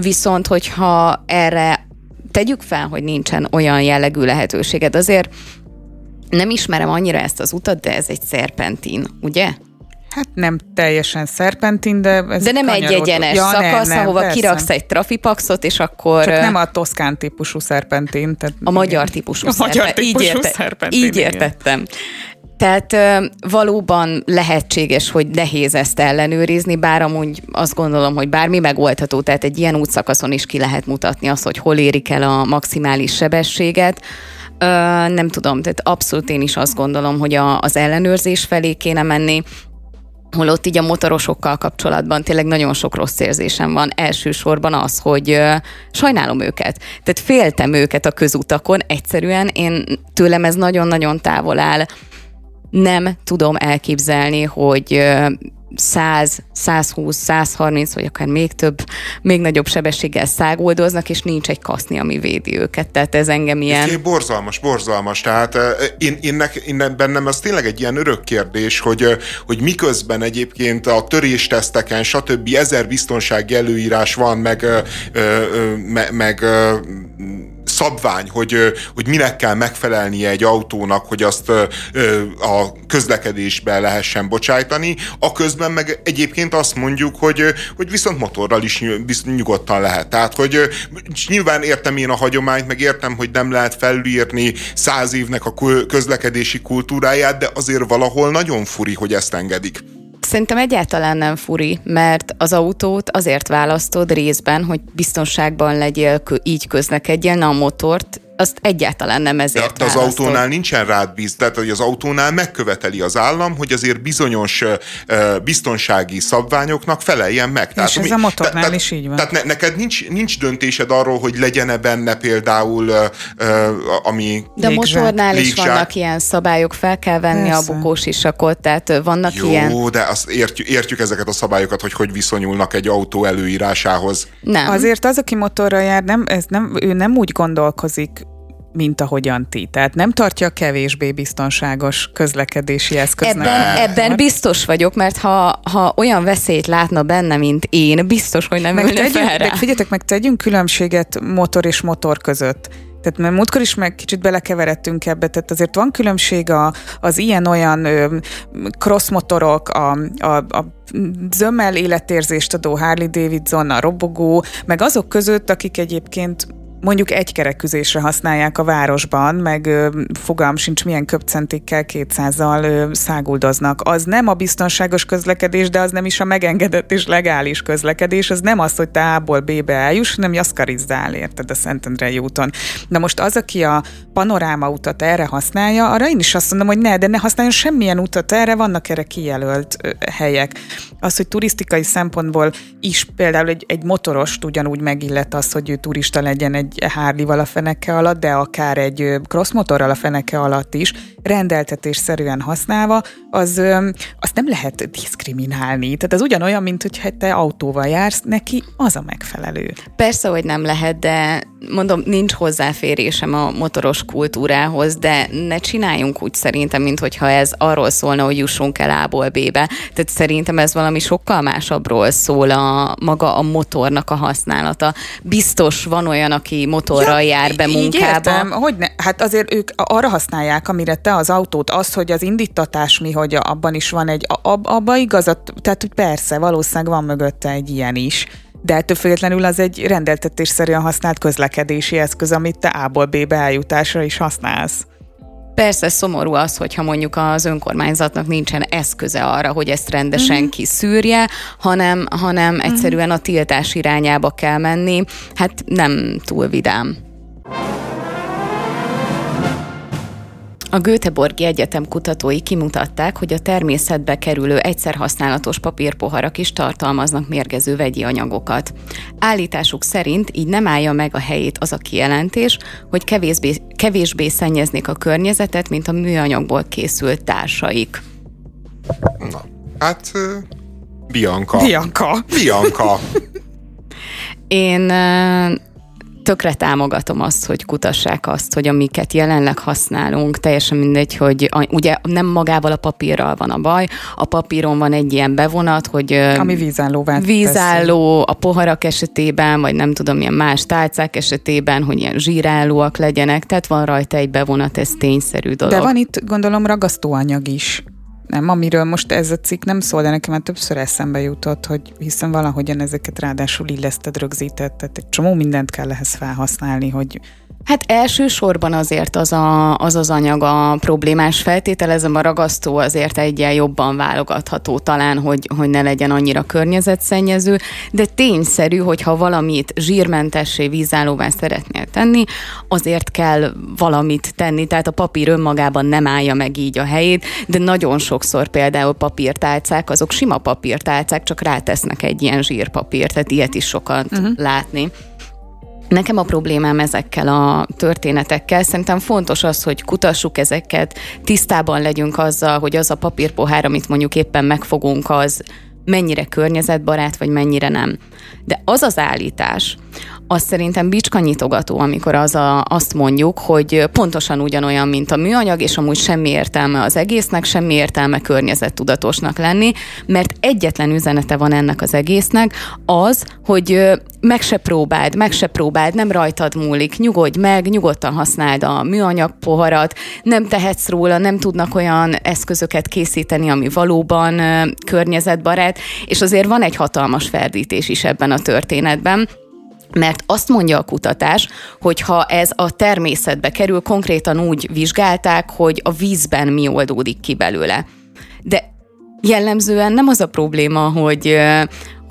viszont hogyha erre tegyük fel, hogy nincsen olyan jellegű lehetőséged, azért nem ismerem annyira ezt az utat, de ez egy szerpentin, ugye? Hát nem teljesen szerpentin, de... Ez de nem egy egyenes szakasz, ahova persze. Kiraksz egy trafipaxot, és akkor... Csak nem a toszkán típusú szerpentin. Tehát a magyar típusú szerpentin. Így értettem. Tehát valóban lehetséges, hogy nehéz ezt ellenőrizni, bár amúgy azt gondolom, hogy bármi megoldható, tehát egy ilyen útszakaszon is ki lehet mutatni azt, hogy hol érik el a maximális sebességet. Nem tudom, tehát abszolút én is azt gondolom, hogy az ellenőrzés felé kéne menni, holott így a motorosokkal kapcsolatban tényleg nagyon sok rossz érzésem van. Elsősorban az, hogy sajnálom őket. Tehát féltem őket a közutakon. Egyszerűen tőlem ez nagyon-nagyon távol áll. Nem tudom elképzelni, hogy 100, 120, 130, vagy akár még több, még nagyobb sebességgel száguldoznak, és nincs egy kaszni, ami védi őket. Tehát ez engem ilyen... Ez borzalmas. Tehát én bennem az tényleg egy ilyen örök kérdés, hogy miközben egyébként a törésteszteken, stb. 1000 biztonsági előírás van, meg szabvány, hogy minek kell megfelelnie egy autónak, hogy azt a közlekedésben lehessen bocsájtani, aközben meg egyébként azt mondjuk, hogy viszont motorral is nyugodtan lehet. Tehát, hogy nyilván értem én a hagyományt, meg értem, hogy nem lehet felülírni 100 évnek a közlekedési kultúráját, de azért valahol nagyon furi, hogy ezt engedik. Szerintem egyáltalán nem furi, mert az autót azért választod részben, hogy biztonságban legyél, így közlekedjél, na a motort azt egyáltalán nem ezért választom. De az autónál nincsen rád bíz, tehát hogy az autónál megköveteli az állam, hogy azért bizonyos biztonsági szabványoknak feleljen meg. Tehát, és ez a motornál is így van. Tehát neked nincs döntésed arról, hogy legyen-e benne például ami... De motornál is vannak ilyen szabályok, fel kell venni a bukós isakot, tehát vannak ilyen... Jó, de azt értjük ezeket a szabályokat, hogy viszonyulnak egy autó előírásához. Nem. Azért az, aki motorral jár, ő nem úgy gondolkozik, mint ahogyan ti. Tehát nem tartja kevésbé biztonságos közlekedési eszköznek. Ebben biztos vagyok, mert ha olyan veszélyt látna benne, mint én, biztos, hogy nem ülne fel rá. Figyeljetek meg, tegyünk különbséget motor és motor között. Tehát mert múltkor is meg kicsit belekeveredtünk ebbe, tehát azért van különbség az ilyen-olyan crossmotorok, a zömmel életérzést adó Harley Davidson, a robogó, meg azok között, akik egyébként mondjuk egykereküzésre használják a városban, meg fogalm sincs milyen köbcentikkel 200-zal száguldoznak. Az nem a biztonságos közlekedés, de az nem is a megengedett és legális közlekedés, az nem az, hogy te A-ból B-be eljuss, hanem jaszkarizzál, érted, a Szentendrei úton. Na most az, aki a panoráma utat erre használja, arra én is azt mondom, hogy ne használjon semmilyen utat erre, vannak erre kijelölt helyek. Az, hogy turisztikai szempontból is például egy motorost ugyanúgy megillet az, hogy ő turista legyen egy Harley-val a feneke alatt, de akár egy crossmotorral a feneke alatt is, rendeltetésszerűen használva, azt nem lehet diszkriminálni. Tehát az ugyanolyan, mint hogyha te autóval jársz, neki az a megfelelő. Persze, hogy nem lehet, de mondom, nincs hozzáférésem a motoros kultúrához, de ne csináljunk úgy szerintem, mint hogyha ez arról szólna, hogy jussunk el A-ból B-be. Tehát szerintem ez valami sokkal másabbról szól maga a motornak a használata. Biztos van olyan, aki motorral jár be munkába. Értem, hogy ne, hát azért ők arra használják, amire te az autót, az, hogy az indítatás mi, hogy abban is van egy, abban igazat, tehát hogy persze, valószínűleg van mögötte egy ilyen is. De ettől függetlenül az egy rendeltetésszerűen használt közlekedési eszköz, amit te A-ból B-be eljutásra is használsz. Persze szomorú az, hogyha mondjuk az önkormányzatnak nincsen eszköze arra, hogy ezt rendesen kiszűrje, hanem egyszerűen a tiltás irányába kell menni. Hát nem túl vidám. A Göteborgi egyetem kutatói kimutatták, hogy a természetbe kerülő egyszerhasználatos papírpoharak is tartalmaznak mérgező vegyi anyagokat. Állításuk szerint így nem állja meg a helyét az a kijelentés, hogy kevésbé szennyeznék a környezetet, mint a műanyagból készült társaik. Na, hát Bianka. Én... tökre támogatom azt, hogy kutassák azt, hogy amiket jelenleg használunk, teljesen mindegy, hogy ugye nem magával a papírral van a baj, a papíron van egy ilyen bevonat, hogy ami vízálló a poharak esetében, vagy nem tudom, ilyen más tálcák esetében, hogy ilyen zsírállóak legyenek, tehát van rajta egy bevonat, ez tényszerű dolog. De van itt, gondolom, ragasztóanyag is. Nem, amiről most ez a cikk nem szól, de nekem már többször eszembe jutott, hogy hiszen valahogyan ezeket ráadásul illeszted, rögzített, tehát egy csomó mindent kell ehhez felhasználni, hogy... Hát elsősorban azért az anyag a problémás, feltételezem, a ragasztó azért egyen jobban válogatható talán, hogy ne legyen annyira környezetszennyező, de tényszerű, hogyha valamit zsírmentessé, vízállóvá szeretnél tenni, azért kell valamit tenni, tehát a papír önmagában nem állja meg így a helyét, de nagyon sokszor például papírtálcák, azok sima papírtálcák, csak rátesznek egy ilyen zsírpapírt, tehát ilyet is sokat látni. Nekem a problémám ezekkel a történetekkel, szerintem fontos az, hogy kutassuk ezeket, tisztában legyünk azzal, hogy az a papírpohár, amit mondjuk éppen megfogunk, az mennyire környezetbarát, vagy mennyire nem. De az állítás, az szerintem bicskanyitogató, amikor azt mondjuk, hogy pontosan ugyanolyan, mint a műanyag, és amúgy semmi értelme az egésznek, semmi értelme környezettudatosnak lenni, mert egyetlen üzenete van ennek az egésznek, az, hogy meg se próbáld, nem rajtad múlik, nyugodj meg, nyugodtan használd a műanyag poharat, nem tehetsz róla, nem tudnak olyan eszközöket készíteni, ami valóban környezetbarát, és azért van egy hatalmas ferdítés is ebben a történetben, mert azt mondja a kutatás, hogy ha ez a természetbe kerül, konkrétan úgy vizsgálták, hogy a vízben mi oldódik ki belőle. De jellemzően nem az a probléma, hogy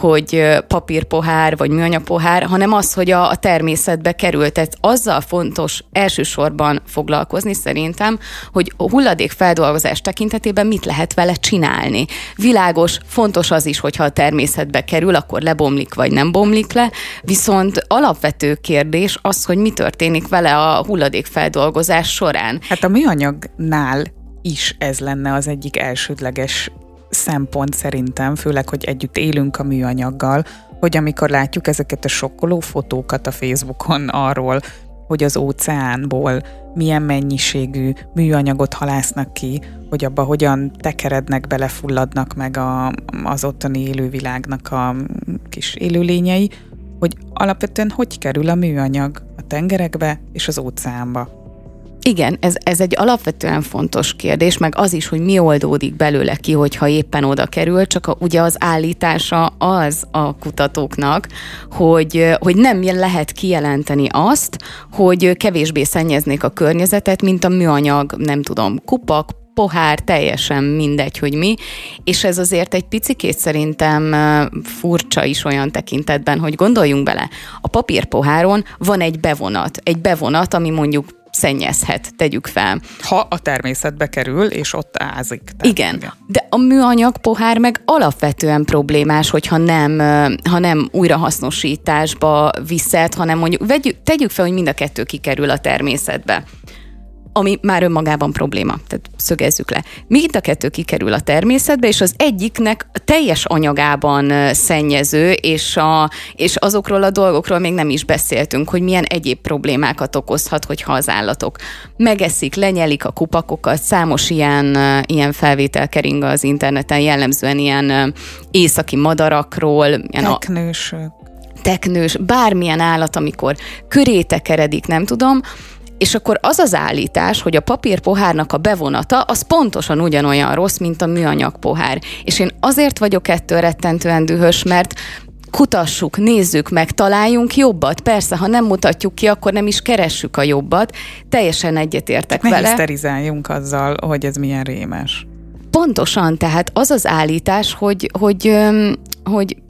hogy papírpohár vagy műanyagpohár, hanem az, hogy a természetbe került. Tehát azzal fontos elsősorban foglalkozni szerintem, hogy a hulladékfeldolgozás tekintetében mit lehet vele csinálni. Világos, fontos az is, hogyha a természetbe kerül, akkor lebomlik vagy nem bomlik le, viszont alapvető kérdés az, hogy mi történik vele a hulladékfeldolgozás során. Hát a műanyagnál is ez lenne az egyik elsődleges szempont szerintem, főleg, hogy együtt élünk a műanyaggal, hogy amikor látjuk ezeket a sokkoló fotókat a Facebookon arról, hogy az óceánból milyen mennyiségű műanyagot halásznak ki, hogy abba hogyan tekerednek, belefulladnak meg az ottani élővilágnak a kis élőlényei, hogy alapvetően hogy kerül a műanyag a tengerekbe és az óceánba. Igen, ez egy alapvetően fontos kérdés, meg az is, hogy mi oldódik belőle ki, hogyha éppen oda kerül, csak ugye az állítása az a kutatóknak, hogy nem lehet kijelenteni azt, hogy kevésbé szennyeznék a környezetet, mint a műanyag, nem tudom, kupak, pohár, teljesen mindegy, hogy mi, és ez azért egy picikét szerintem furcsa is olyan tekintetben, hogy gondoljunk bele, a papírpoháron van egy bevonat, ami mondjuk szennyezhet, tegyük fel. Ha a természetbe kerül, és ott ázik. Igen, de a műanyag pohár meg alapvetően problémás, hogyha nem újrahasznosításba viszed, hanem mondjuk, tegyük fel, hogy mind a kettő kikerül a természetbe. Ami már önmagában probléma, tehát szögezzük le. Mind a kettő kikerül a természetbe, és az egyiknek teljes anyagában szennyező, és azokról a dolgokról még nem is beszéltünk, hogy milyen egyéb problémákat okozhat, hogyha az állatok megeszik, lenyelik a kupakokat, számos ilyen felvétel kering az interneten, jellemzően ilyen északi madarakról. Teknős, bármilyen állat, amikor köré tekeredik, nem tudom, és akkor az az állítás, hogy a papírpohárnak a bevonata, az pontosan ugyanolyan rossz, mint a műanyagpohár. És én azért vagyok ettől rettentően dühös, mert kutassuk, nézzük meg, találjunk jobbat. Persze, ha nem mutatjuk ki, akkor nem is keressük a jobbat. Teljesen egyetértek vele. Ne hiszterizáljunk azzal, hogy ez milyen rémes. Pontosan, tehát az az állítás, hogy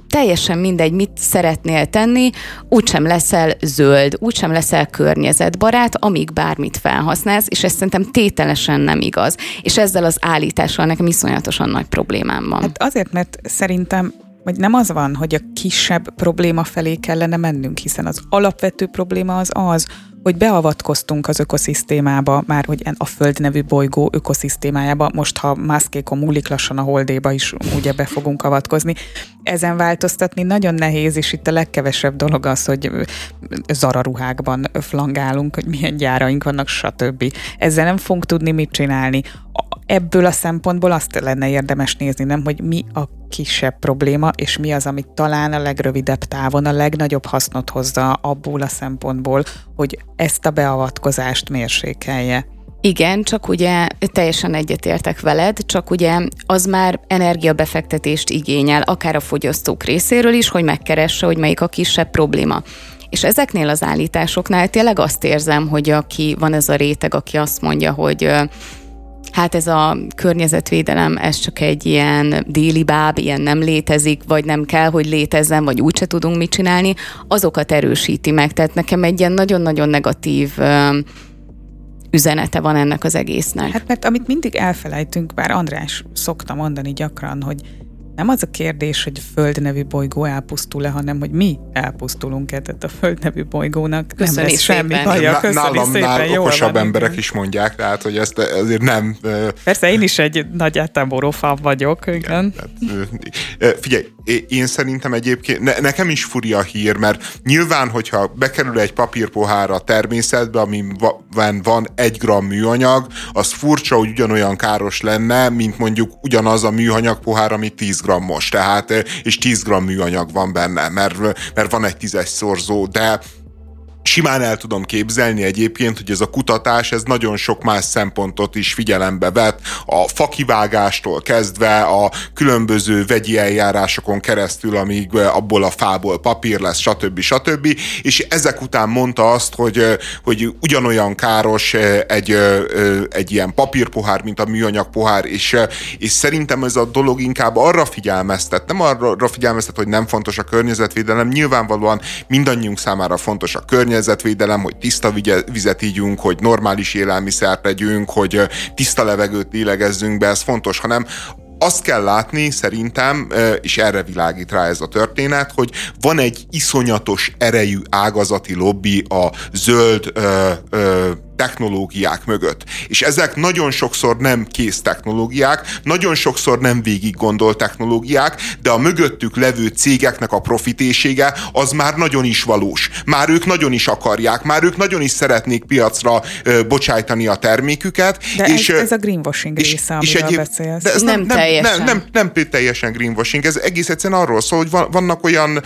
teljesen mindegy, mit szeretnél tenni, úgysem leszel zöld, úgysem leszel környezetbarát, amíg bármit felhasználsz, és ez szerintem tételesen nem igaz. És ezzel az állítással nekem iszonyatosan nagy problémám van. Hát azért, mert szerintem, vagy nem az van, hogy a kisebb probléma felé kellene mennünk, hiszen az alapvető probléma az, hogy beavatkoztunk az ökoszisztémába, már hogy a Föld nevű bolygó ökoszisztémájába, most ha Muskékon múlik, lassan a Holdéba is ugye be fogunk avatkozni. Ezen változtatni nagyon nehéz, és itt a legkevesebb dolog az, hogy zararuhákban flangálunk, hogy milyen gyáraink vannak, stb. Ezzel nem fogunk tudni mit csinálni. Ebből a szempontból azt lenne érdemes nézni, nem, hogy mi a kisebb probléma, és mi az, amit talán a legrövidebb távon a legnagyobb hasznot hozza abból a szempontból, hogy ezt a beavatkozást mérsékelje. Igen, csak ugye teljesen egyetértek veled, csak ugye az már energiabefektetést igényel, akár a fogyasztók részéről is, hogy megkeresse, hogy melyik a kisebb probléma. És ezeknél az állításoknál tényleg azt érzem, hogy van ez a réteg, aki azt mondja, hogy hát ez a környezetvédelem, ez csak egy ilyen délibáb, ilyen nem létezik, vagy nem kell, hogy létezzen, vagy úgyse tudunk mit csinálni, azokat erősíti meg. Tehát nekem egy ilyen nagyon-nagyon negatív üzenete van ennek az egésznek. Hát mert amit mindig elfelejtünk, bár András szokta mondani gyakran, hogy nem az a kérdés, hogy Föld nevű bolygó elpusztul-e, hanem hogy mi elpusztulunk, tehát a Föld nevű bolygónak köszöni nem lesz semmi baja. Nálamnál okosabb emberek is mondják, tehát hogy ezt azért nem... Persze, én is egy nagy átáboró fan vagyok. Igen. Tehát, figyelj, én szerintem egyébként, nekem is furi a hír, mert nyilván, hogyha bekerül egy papírpohár a természetbe, amiben van 1 gramm műanyag, az furcsa, hogy ugyanolyan káros lenne, mint mondjuk ugyanaz a műanyagpohár, ami 10 grammos, tehát, és 10 gramm műanyag van benne, mert van egy 10-es szorzó, de Simán el tudom képzelni egyébként, hogy ez a kutatás, ez nagyon sok más szempontot is figyelembe vett, a fakivágástól kezdve a különböző vegyi eljárásokon keresztül, amíg abból a fából papír lesz, stb. Stb. És ezek után mondta azt, hogy ugyanolyan káros egy ilyen papírpohár, mint a műanyag pohár, és szerintem ez a dolog inkább arra figyelmeztet, nem arra figyelmeztet, hogy nem fontos a környezetvédelem, nyilvánvalóan mindannyiunk számára fontos a környezetvédelem, hogy tiszta vizet ígyünk, hogy normális élelmiszert legyünk, hogy tiszta levegőt lélegezzünk be, ez fontos, hanem azt kell látni szerintem, és erre világít rá ez a történet, hogy van egy iszonyatos erejű ágazati lobby a zöld technológiák mögött. És ezek nagyon sokszor nem kész technológiák, nagyon sokszor nem végig gondolt technológiák, de a mögöttük levő cégeknek a profitésége az már nagyon is valós. Már ők nagyon is akarják, már ők nagyon is szeretnék piacra bocsájtani a terméküket. De és, ez a greenwashing része, amiről beszélsz. De ez nem teljesen. Nem teljesen greenwashing, ez egész egyszerűen arról szól, hogy vannak olyan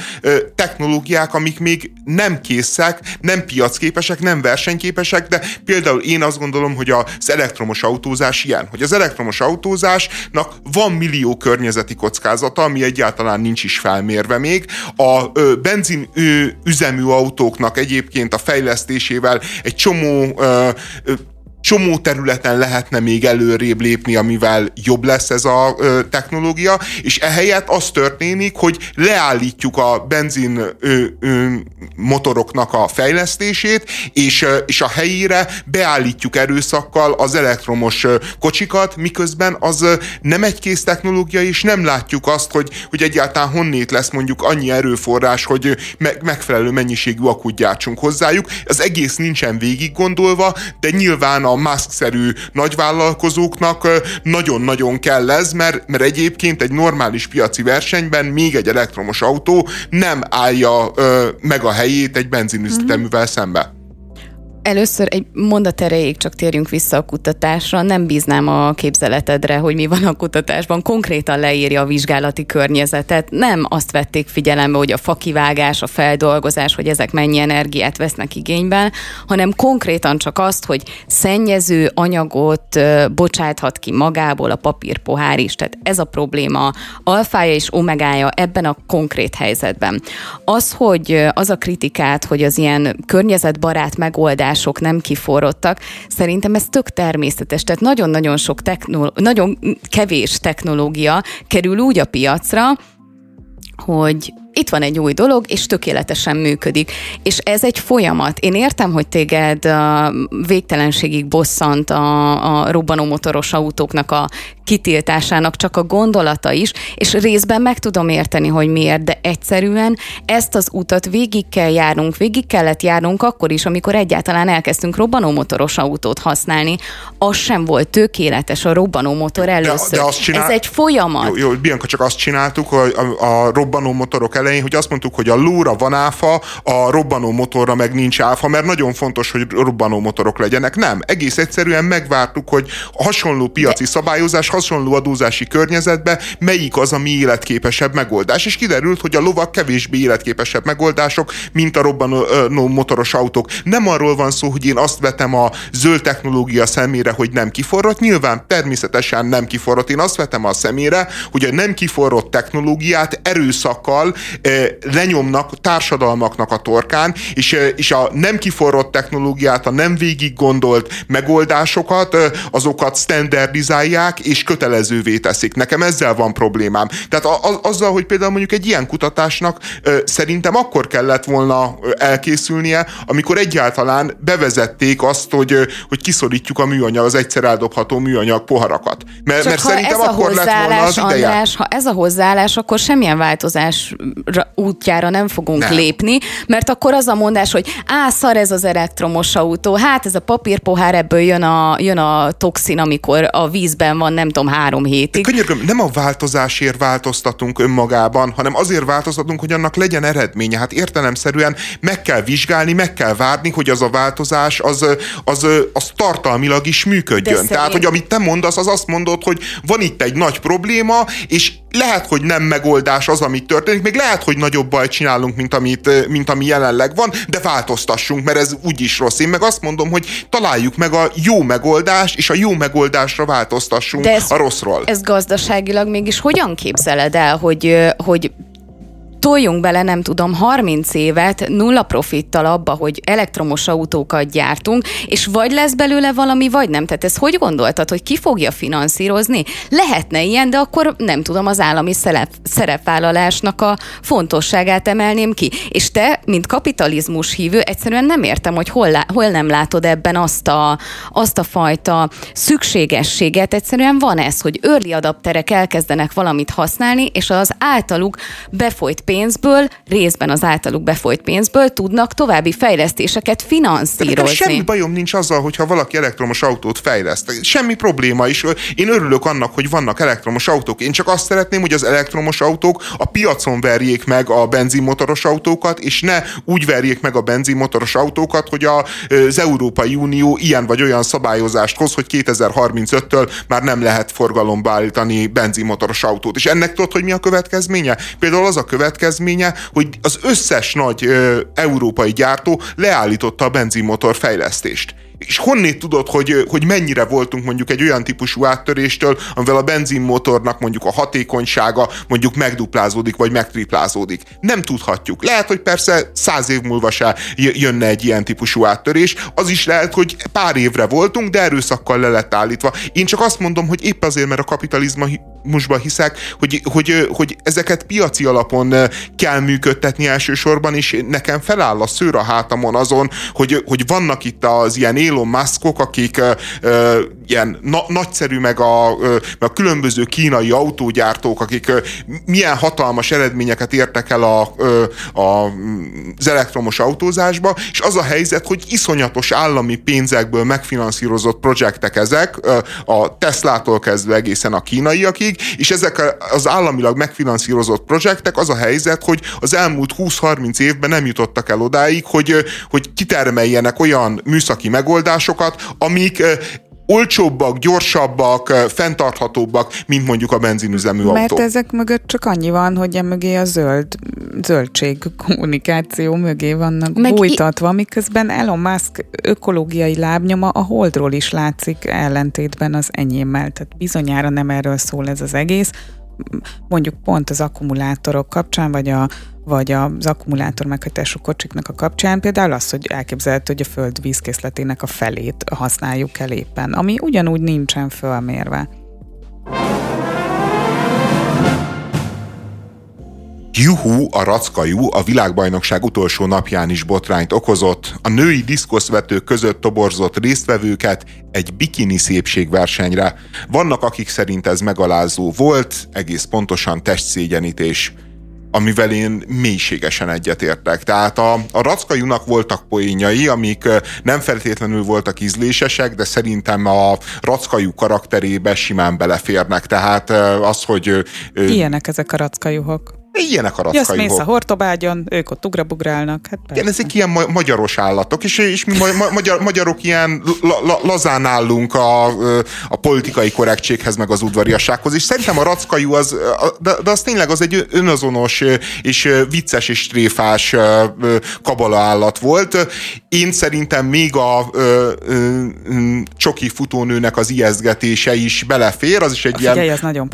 technológiák, amik még nem készek, nem piacképesek, nem versenyképesek, de például én azt gondolom, hogy az elektromos autózás ilyen, hogy az elektromos autózásnak van millió környezeti kockázata, ami egyáltalán nincs is felmérve még. A benzin üzemű autóknak egyébként a fejlesztésével egy csomó területen lehetne még előrébb lépni, amivel jobb lesz ez a technológia, és ehelyett az történik, hogy leállítjuk a benzin motoroknak a fejlesztését, és a helyére beállítjuk erőszakkal az elektromos kocsikat, miközben az nem egy kész technológia, és nem látjuk azt, hogy egyáltalán honnét lesz mondjuk annyi erőforrás, hogy megfelelő mennyiségű akut gyártsunk hozzájuk. Az egész nincsen végig gondolva, de nyilván a Musk-szerű nagyvállalkozóknak nagyon-nagyon kell ez, mert egyébként egy normális piaci versenyben még egy elektromos autó nem állja meg a helyét egy benzinüzeművel szembe. Először egy mondat erejéig csak térjünk vissza a kutatásra. Nem bíznám a képzeletedre, hogy mi van a kutatásban. Konkrétan leírja a vizsgálati környezetet. Nem azt vették figyelembe, hogy a fakivágás, a feldolgozás, hogy ezek mennyi energiát vesznek igényben, hanem konkrétan csak azt, hogy szennyező anyagot bocsáthat ki magából a papírpohár is. Tehát ez a probléma alfája és omegája ebben a konkrét helyzetben. Az, hogy az a kritikát, hogy az ilyen környezetbarát megoldás sok nem kiforrottak. Szerintem ez tök természetes, tehát nagyon-nagyon sok nagyon kevés technológia kerül úgy a piacra, hogy itt van egy új dolog, és tökéletesen működik. És ez egy folyamat. Én értem, hogy téged végtelenségig bosszant a robbanómotoros autóknak a kitiltásának csak a gondolata is, és részben meg tudom érteni, hogy miért, de egyszerűen ezt az utat végig kellett járnunk akkor is, amikor egyáltalán elkezdtünk robbanómotoros autót használni. Az sem volt tökéletes, a robbanómotor először. Ez egy folyamat. Jó, Bianka, csak azt csináltuk, hogy a robbanómotorok elején, hogy azt mondtuk, hogy a lóra van áfa, a robbanómotorra meg nincs áfa, mert nagyon fontos, hogy robbanómotorok legyenek. Nem, egész egyszerűen megvártuk, hogy hasonló piaci szabályozás, hasonló adózási környezetben melyik az, ami életképesebb megoldás. És kiderült, hogy a lovak kevésbé életképesebb megoldások, mint a robbanó motoros autók. Nem arról van szó, hogy én azt vetem a zöld technológia szemére, hogy nem kiforrott. Nyilván természetesen nem kiforrott. Én azt vetem a szemére, hogy a nem kiforrott technológiát erőszakkal lenyomnak társadalmaknak a torkán, és a nem kiforrott technológiát, a nem végig gondolt megoldásokat, azokat standardizálják, és kötelezővé teszik. Nekem ezzel van problémám. Tehát azzal, hogy például mondjuk egy ilyen kutatásnak szerintem akkor kellett volna elkészülnie, amikor egyáltalán bevezették azt, hogy kiszorítjuk a műanyag, az egyszer eldobható műanyag poharakat. Mert szerintem akkor lett volna az ideje. András, ha ez a hozzáállás, akkor semmilyen változás útjára nem fogunk lépni, mert akkor az a mondás, hogy szar ez az elektromos autó, hát ez a papírpohár, ebből jön a toxin, amikor a vízben van, nem tudom, 3 hétig. Könyörgöm, nem a változásért változtatunk önmagában, hanem azért változtatunk, hogy annak legyen eredménye. Hát értelemszerűen meg kell vizsgálni, meg kell várni, hogy az a változás az tartalmilag is működjön. Tehát, hogy amit te mondasz, az azt mondod, hogy van itt egy nagy probléma, és lehet, hogy nem megoldás az, amit történik, még lehet, hogy nagyobb bajt csinálunk, mint ami jelenleg van, de változtassunk, mert ez úgyis rossz. Én meg azt mondom, hogy találjuk meg a jó megoldást, és a jó megoldásra változtassunk a rosszról. Ez gazdaságilag mégis hogyan képzeled el, hogy toljunk bele, nem tudom, 30 évet nulla profittal abba, hogy elektromos autókat gyártunk, és vagy lesz belőle valami, vagy nem. Tehát ezt hogy gondoltad, hogy ki fogja finanszírozni? Lehetne ilyen, de akkor nem tudom, az állami szerepvállalásnak a fontosságát emelném ki. És te, mint kapitalizmus hívő, egyszerűen nem értem, hogy hol nem látod ebben azt a fajta szükségességet. Egyszerűen van ez, hogy early adapterek elkezdenek valamit használni, és az általuk befolyt pénzből, részben az általuk befolyt pénzből tudnak további fejlesztéseket finanszírozni. De semmi bajom nincs azzal, hogyha valaki elektromos autót fejleszt. Semmi probléma is. Én örülök annak, hogy vannak elektromos autók. Én csak azt szeretném, hogy az elektromos autók a piacon verjék meg a benzinmotoros autókat, és ne úgy verjék meg a benzinmotoros autókat, hogy az Európai Unió ilyen vagy olyan szabályozást hoz, hogy 2035-től már nem lehet forgalomba állítani benzinmotoros autót. És ennek tudod, hogy mi a következménye? Például az a következménye, hogy az összes nagy európai gyártó leállította a benzinmotor fejlesztést. És honnét tudod, hogy mennyire voltunk mondjuk egy olyan típusú áttöréstől, amivel a benzinmotornak mondjuk a hatékonysága mondjuk megduplázódik, vagy megtriplázódik. Nem tudhatjuk. Lehet, hogy persze 100 év múlva se jönne egy ilyen típusú áttörés. Az is lehet, hogy pár évre voltunk, de erőszakkal le lett állítva. Én csak azt mondom, hogy épp azért, mert a kapitalizmusban hiszek, hogy ezeket piaci alapon kell működtetni elsősorban, és nekem feláll a szőr a hátamon azon, hogy vannak itt az ilyen Elon Muskok, akik ilyen nagyszerű, meg a különböző kínai autógyártók, akik milyen hatalmas eredményeket értek el az elektromos autózásba, és az a helyzet, hogy iszonyatos állami pénzekből megfinanszírozott projektek ezek, a Teslától kezdve egészen a kínaiakig, és ezek az államilag megfinanszírozott projektek, az a helyzet, hogy az elmúlt 20-30 évben nem jutottak el odáig, hogy kitermeljenek olyan műszaki megoldásokat, amik olcsóbbak, gyorsabbak, fenntarthatóbbak, mint mondjuk a benzinüzemű autó. Mert ezek mögött csak annyi van, hogy emögé a zöldség kommunikáció mögé vannak bújtatva, miközben Elon Musk ökológiai lábnyoma a Holdról is látszik ellentétben az enyémmel. Tehát bizonyára nem erről szól ez az egész. Mondjuk pont az akkumulátorok kapcsán, vagy az akkumulátor meghajtású kocsiknak a kapcsán például az, hogy elképzelhető, hogy a föld vízkészletének a felét használjuk el éppen, ami ugyanúgy nincsen fölmérve. Juhu, a rackajú a világbajnokság utolsó napján is botrányt okozott. A női diszkoszvetők között toborzott résztvevőket egy bikini szépségversenyre. Vannak, akik szerint ez megalázó volt, egész pontosan testszégyenítés, amivel én mélységesen egyetértek. Tehát a rackajunak voltak poénjai, amik nem feltétlenül voltak ízlésesek, de szerintem a rackajú karakterébe simán beleférnek. Tehát az, hogy... Ilyenek ezek a rackajuhok. Ilyenek a rackajuhok. Jössz mész a Hortobágyon, ők ott ugrabugrálnak. Hát igen, ezek ilyen magyaros állatok, és mi magyarok ilyen lazán állunk a politikai korrektséghez, meg az udvariassághoz, és szerintem a rackajú de az tényleg az egy önazonos és vicces és tréfás kabala állat volt. Én szerintem még a csoki futónőnek az ijesztgetése is belefér, az is egy figyelj, ilyen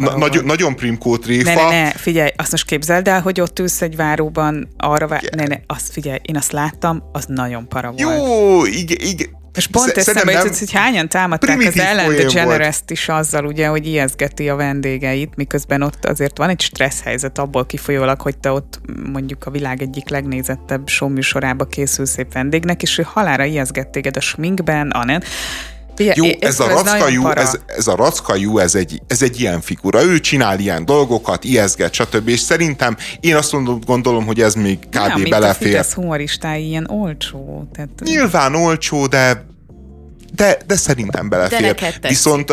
nagyon primkó tréfa. Ne, figyelj, azt most képzel, de hogy ott ülsz egy váróban, arra azt figyelj, én azt láttam, az nagyon para volt. Jó, igen. És pont eszembe jutott, hogy hányan támadták az Ellen DeGeneres-t is azzal, ugye, hogy ijeszgeti a vendégeit, miközben ott azért van egy stressz helyzet abból kifolyólag, hogy te ott mondjuk a világ egyik legnézettebb showműsorába készülsz szép vendégnek, és ő halálra ijeszgett téged a sminkben, jó, ez a rackajú, ez egy ilyen figura. Ő csinál ilyen dolgokat, ijeszget, stb. És szerintem én azt gondolom, hogy ez még kb. Belefér. Ez humoristái ilyen olcsó. Tehát... Nyilván olcsó, de De szerintem belefér. De viszont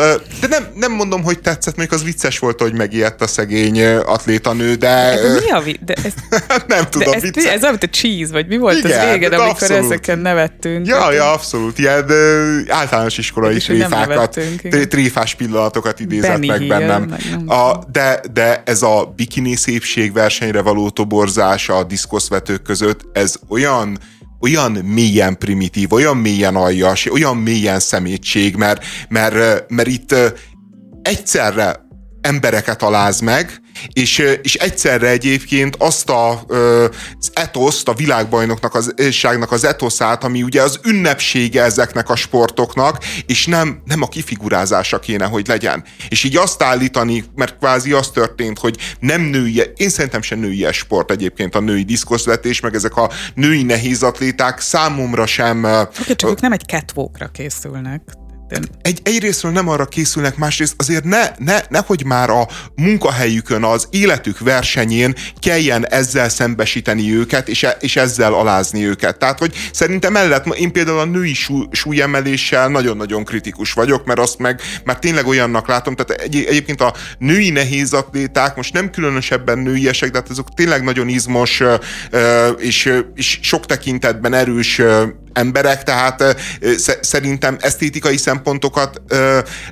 de nem mondom, hogy tetszett, mondjuk az vicces volt, hogy megijedt a szegény atlétanő, de... mi a de ezt, nem tudom, vicces. Ez amit a cheese, vagy mi volt igen, az véged, amikor abszolút. Ezeken nevettünk. Ja, abszolút. Ilyen általános iskolai tréfás pillanatokat idézett Benny meg bennem. De ez a bikini szépségversenyre való toborzása a diszkoszvetők között, ez olyan mélyen primitív, olyan mélyen aljas, olyan mélyen szemétség, mert itt egyszerre embereket aláz meg, és egyszerre egyébként azt az etoszt, a világbajnokságnak az etoszát, ami ugye az ünnepsége ezeknek a sportoknak, és nem a kifigurázása kéne, hogy legyen. És így azt állítani, mert kvázi az történt, hogy nem női, én szerintem sem női sport egyébként a női diszkoszvetés, meg ezek a női nehézatléták számomra sem... csak ők nem egy catwalkra készülnek. Egyrésztről nem arra készülnek, másrészt azért nehogy már a munkahelyükön, az életük versenyén kelljen ezzel szembesíteni őket, és ezzel alázni őket. Tehát, hogy szerintem mellett én például a női súlyemeléssel nagyon-nagyon kritikus vagyok, mert azt meg már tényleg olyannak látom, tehát egyébként a női nehézatléták most nem különösebben nőiesek, de hát azok tényleg nagyon izmos és sok tekintetben erős emberek, tehát szerintem esztétikai szempontokat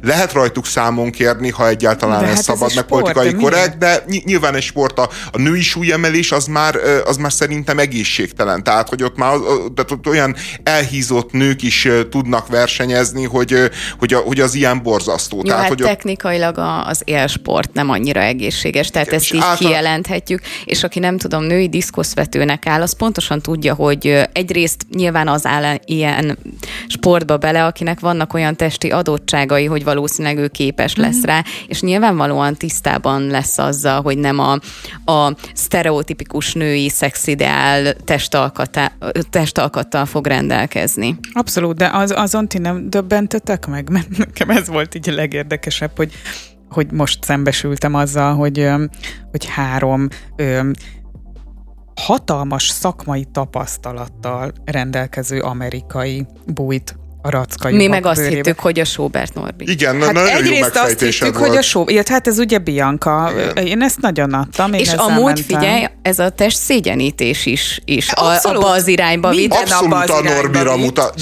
lehet rajtuk számon kérni, ha egyáltalán ez szabad, meg politikai korrekt, de nyilván egy sport, a női súlyemelés az már szerintem egészségtelen. Tehát, hogy ott már ott olyan elhízott nők is tudnak versenyezni, hogy az ilyen borzasztó. Jó, tehát, hogy technikailag az élsport nem annyira egészséges, tehát ezt így kijelenthetjük, és aki nem tudom, női diszkoszvetőnek áll, az pontosan tudja, hogy egyrészt nyilván az áll ilyen sportba bele, akinek vannak olyan testi adottságai, hogy valószínűleg ő képes lesz rá, és nyilvánvalóan tisztában lesz azzal, hogy nem a sztereotipikus női szexideál testalkattal fog rendelkezni. Abszolút, de azon ti nem döbbentetek meg? Mert nekem ez volt így a legérdekesebb, hogy most szembesültem azzal, hogy három hatalmas szakmai tapasztalattal rendelkező amerikai bújt a rackai. Mi meg azt hittük, hogy a Schobert Norbi. Igen, hát egyrészt azt hittük, volt. Hogy a Schobert, hát ez ugye Bianka, igen. Én ezt nagyon adtam. És amúgy figyelj, ez a test szégyenítés is abba az irányba vitt. Abszolút a Norbira mutat.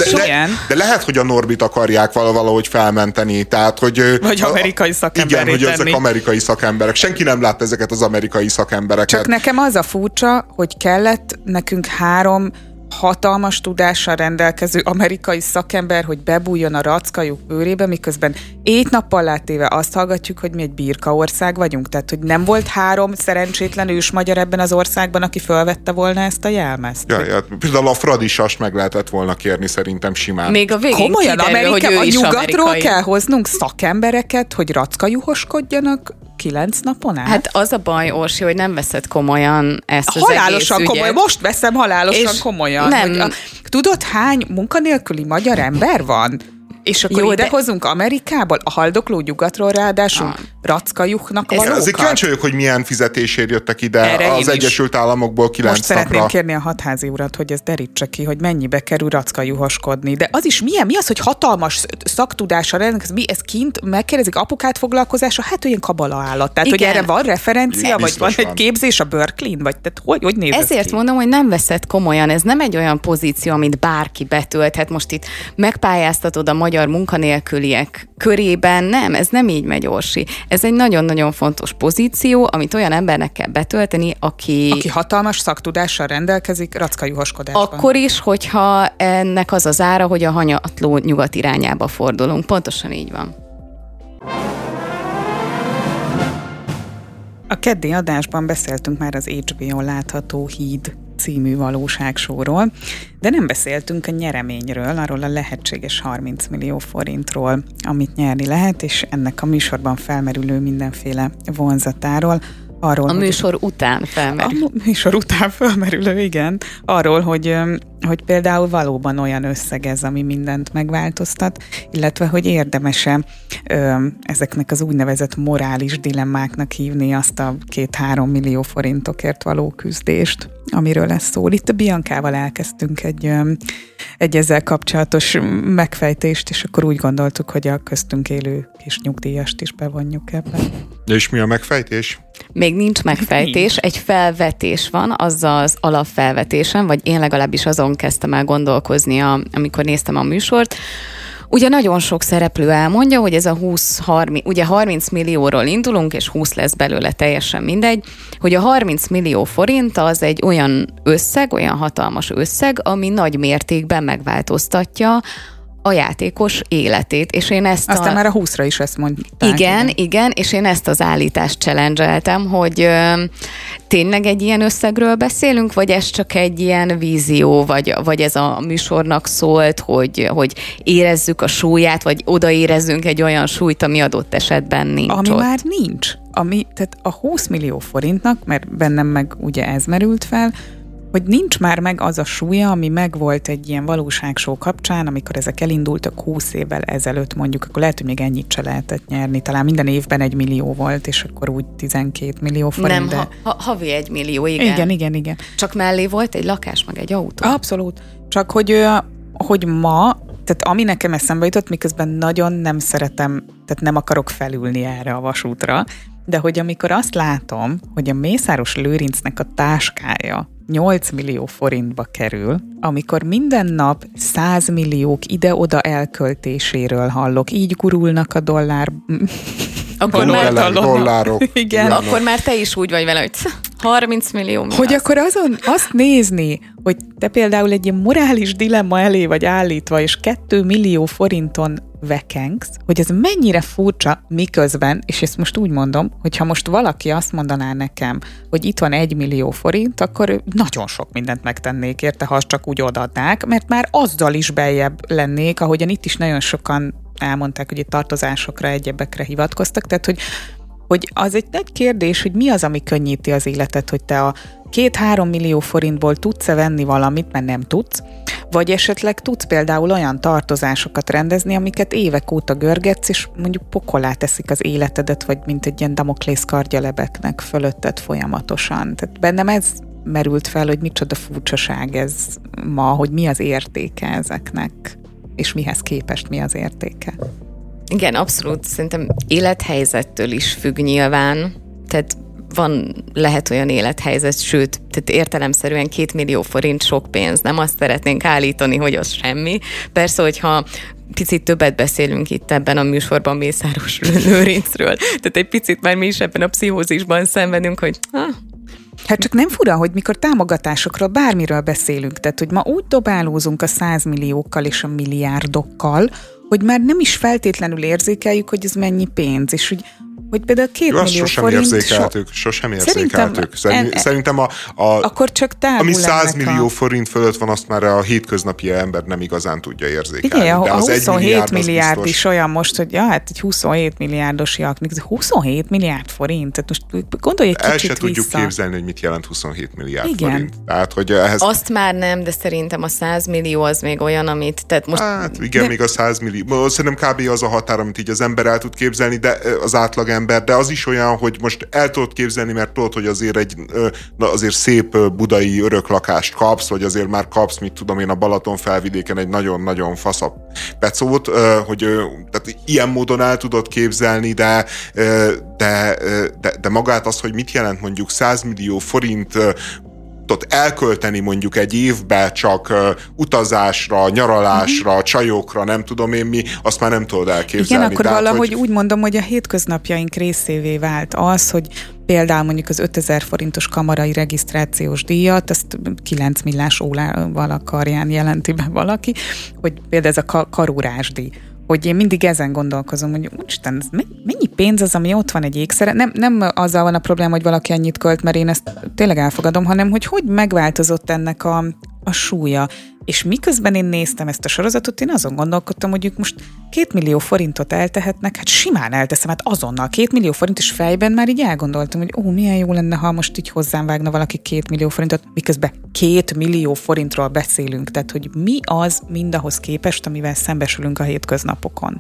De lehet, hogy a Norbit akarják valahogy felmenteni. Tehát, hogy vagy amerikai szakemberek. Igen, hogy ezek amerikai szakemberek. Senki nem látta ezeket az amerikai szakembereket. Csak nekem az a furcsa, hogy kellett nekünk három hatalmas tudással rendelkező amerikai szakember, hogy bebújjon a rackajuk bőrébe, miközben 7 nappal látéve azt hallgatjuk, hogy mi egy birkaország vagyunk. Tehát, hogy nem volt három szerencsétlen ősmagyar ebben az országban, aki felvette volna ezt a jelmezt. Ja, például a fradisast meg lehetett volna kérni szerintem simán. Még a végén komolyan kiderül, hogy ő is a nyugatról amerikai. Kell hoznunk szakembereket, hogy rackajuhoskodjanak 9 napon át? Hát az a baj, Orsi, hogy nem veszed komolyan ezt az halálosan egész komoly, ügyet. Most veszem halálosan és komolyan. Nem. Tudod, hány munkanélküli magyar ember van? És akkor jó, idehozunk Amerikából, a haldokló nyugatról ráadásul rackajuhnak valókat. Azért kíváncsi vagyok, hogy milyen fizetésért jöttek ide erre az Egyesült Államokból 9 napra. Most szeretném kérni a hatházi urat, hogy ez derítse ki, hogy mennyibe kerül rackajuhoskodni. De az is milyen, mi az, hogy hatalmas szaktudása, mi ez kint megkérdezik apukát foglalkozása, hát olyan kabala állat. Tehát, igen. Hogy erre van referencia, igen, vagy van egy képzés a Berkeley-n, vagy tehát hogy néz ez ki? Ezért mondom, hogy nem veszed komolyan. Ez nem egy olyan pozíció, amit bárki betölthet. Most itt megpályáztatod a magyar munkanélküliek körében, nem, ez nem így megy, Orsi. Ez egy nagyon-nagyon fontos pozíció, amit olyan embernek kell betölteni, aki hatalmas szaktudással rendelkezik rackajuhoskodásban. Akkor is, hogyha ennek az az ára, hogy a hanyatló nyugat irányába fordulunk. Pontosan így van. A keddi adásban beszéltünk már az HBO látható híd című valóságsóról, de nem beszéltünk a nyereményről, arról a lehetséges 30 millió forintról, amit nyerni lehet, és ennek a műsorban felmerülő mindenféle vonzatáról. Arról, a műsor után felmerülő, igen. Arról, hogy hogy például valóban olyan összeg ez, ami mindent megváltoztat, illetve hogy érdemese ezeknek az úgynevezett morális dilemmáknak hívni azt a 2-3 millió forintokért való küzdést, amiről ez szól. Itt a Biankával elkezdtünk egy ezzel kapcsolatos megfejtést, és akkor úgy gondoltuk, hogy a köztünk élő kis nyugdíjast is bevonjuk ebbe. És mi a megfejtés? Még nincs megfejtés, egy felvetés van, azzal az alapfelvetésen, vagy én legalábbis azon kezdtem el gondolkozni, amikor néztem a műsort. Ugye nagyon sok szereplő elmondja, hogy ez a 30 millióról indulunk, és 20 lesz belőle, teljesen mindegy, hogy a 30 millió forint az egy olyan összeg, olyan hatalmas összeg, ami nagy mértékben megváltoztatja a játékos életét, és én ezt aztán már a 20-ra is ezt mondták. Igen, és én ezt az állítást challenge-eltem, hogy tényleg egy ilyen összegről beszélünk, vagy ez csak egy ilyen vízió, vagy ez a műsornak szólt, hogy érezzük a súlyát, vagy odaérezzünk egy olyan súlyt, ami adott esetben nincs ami ott. Már nincs. Tehát a 20 millió forintnak, mert bennem meg ugye ez merült fel, hogy nincs már meg az a súlya, ami megvolt egy ilyen valóságshow kapcsán, amikor ezek elindultak 20 évvel ezelőtt mondjuk, akkor lehet, hogy még ennyit se lehetett nyerni. Talán minden évben 1 millió volt, és akkor úgy 12 millió forint. Nem, de... havi 1 millió, igen. Igen. Csak mellé volt egy lakás, meg egy autó. Abszolút. Csak hogy ma, tehát ami nekem eszembe jutott, miközben nagyon nem szeretem, tehát nem akarok felülni erre a vasútra, de hogy amikor azt látom, hogy a Mészáros Lőrincnek a táskája 8 millió forintba kerül, amikor minden nap 100 milliók ide-oda elköltéséről hallok, így gurulnak a dollár... dollárok. Igen. Akkor már te is úgy vagy vele, hogy 30 millió. Hogy az? Akkor azt nézni, hogy te például egy ilyen morális dilemma elé vagy állítva, és 2 millió forinton vekengsz, hogy ez mennyire furcsa, miközben, és ezt most úgy mondom, hogy ha most valaki azt mondaná nekem, hogy itt van 1 millió forint, akkor nagyon sok mindent megtennék érte, ha azt csak úgy odaadnák, mert már azzal is beljebb lennék, ahogyan itt is nagyon sokan elmondták, hogy itt tartozásokra, egyebekre hivatkoztak, tehát hogy az egy nagy kérdés, hogy mi az, ami könnyíti az életet, hogy te a 2-3 millió forintból tudsz-e venni valamit, mert nem tudsz, vagy esetleg tudsz például olyan tartozásokat rendezni, amiket évek óta görgetsz, és mondjuk pokolá teszik az életedet, vagy mint egy ilyen damoklész kardja lebegnek fölötted folyamatosan. Tehát bennem ez merült fel, hogy micsoda furcsaság ez ma, hogy mi az értéke ezeknek, és mihez képest mi az értéke. Igen, abszolút, szerintem élethelyzettől is függ nyilván, tehát lehet olyan élethelyzet, sőt, tehát értelemszerűen 2 millió forint sok pénz, nem azt szeretnénk állítani, hogy az semmi. Persze, hogyha picit többet beszélünk itt ebben a műsorban Mészáros Lőrincről, tehát egy picit már mi is ebben a pszichózisban szenvedünk, hogy... Hát csak nem fura, hogy mikor támogatásokról, bármiről beszélünk, tehát hogy ma úgy dobálózunk a 100 milliókkal és a milliárdokkal, hogy már nem is feltétlenül érzékeljük, hogy ez mennyi pénz, és hogy például 2 millió forint... Sosem érzékeltük. Szerintem akkor csak ami 100 millió forint fölött van, azt már a hétköznapi ember nem igazán tudja érzékelni. Igen, de a 27 milliárd is olyan most, hogy hát egy 27 milliárdos jaknik, 27 milliárd forint, tehát most gondolj egy kicsit vissza. El se tudjuk képzelni, hogy mit jelent 27 milliárd igen. forint. Tehát, hogy ehhez... Azt már nem, de szerintem a 100 millió az még olyan, amit... Tehát most... Hát igen, de... még a 100 millió. Szerintem kb. Az a határ, amit így az ember el tud képzelni, de az átlag ember, de az is olyan, hogy most el tudod képzelni, mert tudod, hogy azért szép budai örök lakást kapsz, vagy azért már kapsz, mit tudom én, a Balaton felvidéken egy nagyon-nagyon faszabb pecót, hogy tehát ilyen módon el tudod képzelni, de magát az, hogy mit jelent mondjuk 100 millió forint elkölteni mondjuk egy évbe csak utazásra, nyaralásra, csajokra, nem tudom én mi, azt már nem tudod elképzelni. Igen, akkor tehát, valahogy úgy mondom, hogy a hétköznapjaink részévé vált az, hogy például mondjuk az 5000 forintos kamarai regisztrációs díjat, ezt 9 millás ólával a karján jelenti be valaki, hogy például ez a karórásdíj. Hogy én mindig ezen gondolkozom, hogy úristen, mennyi pénz az, ami ott van egy ékszere? Nem azzal van a probléma, hogy valaki ennyit költ, mert én ezt tényleg elfogadom, hanem hogy megváltozott ennek a súlya. És miközben én néztem ezt a sorozatot, én azon gondolkodtam, hogy ők most 2 millió forintot eltehetnek, hát simán elteszem, hát azonnal 2 millió forint, és fejben már így elgondoltam, hogy ó, milyen jó lenne, ha most így hozzám vágna valaki 2 millió forintot, miközben 2 millió forintról beszélünk, tehát hogy mi az mindahhoz képest, amivel szembesülünk a hétköznapokon.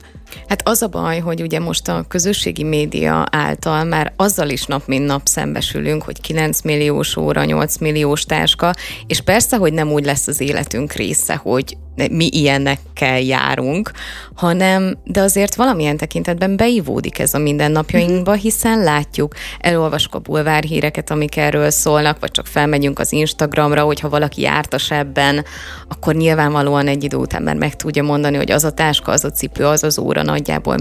Hát az a baj, hogy ugye most a közösségi média által már azzal is nap mint nap szembesülünk, hogy 9 milliós óra, 8 milliós táska, és persze, hogy nem úgy lesz az életünk része, hogy mi ilyenekkel járunk, hanem, de azért valamilyen tekintetben beivódik ez a mindennapjainkba, hiszen látjuk, elolvasok a bulvárhíreket, amik erről szólnak, vagy csak felmegyünk az Instagramra, hogyha valaki jártas ebben, akkor nyilvánvalóan egy idő után már meg tudja mondani, hogy az a táska, az a cipő, az az óra nagyjából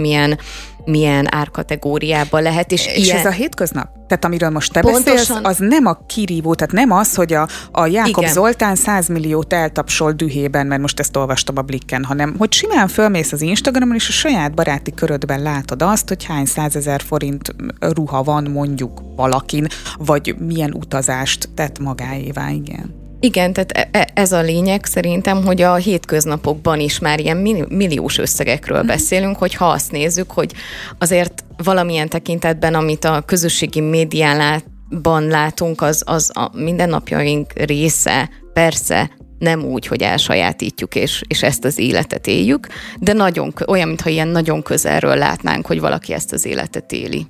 milyen árkategóriában lehet. És ilyen... ez a hétköznap? Tehát amiről most te pontosan... beszélsz, az nem a kirívó, tehát nem az, hogy a Jákob igen. Zoltán 100 milliót eltapsol dühében, mert most ezt olvastam a Blikken, hanem hogy simán fölmész az Instagramon, és a saját baráti körödben látod azt, hogy hány 100 000 forint ruha van mondjuk valakin, vagy milyen utazást tett magáévá, igen. Igen, tehát ez a lényeg szerintem, hogy a hétköznapokban is már ilyen milliós összegekről beszélünk, hogyha azt nézzük, hogy azért valamilyen tekintetben, amit a közösségi médiában látunk, az a mindennapjaink része, persze, nem úgy, hogy elsajátítjuk, és ezt az életet éljük, de nagyon, olyan, mintha ilyen nagyon közelről látnánk, hogy valaki ezt az életet éli.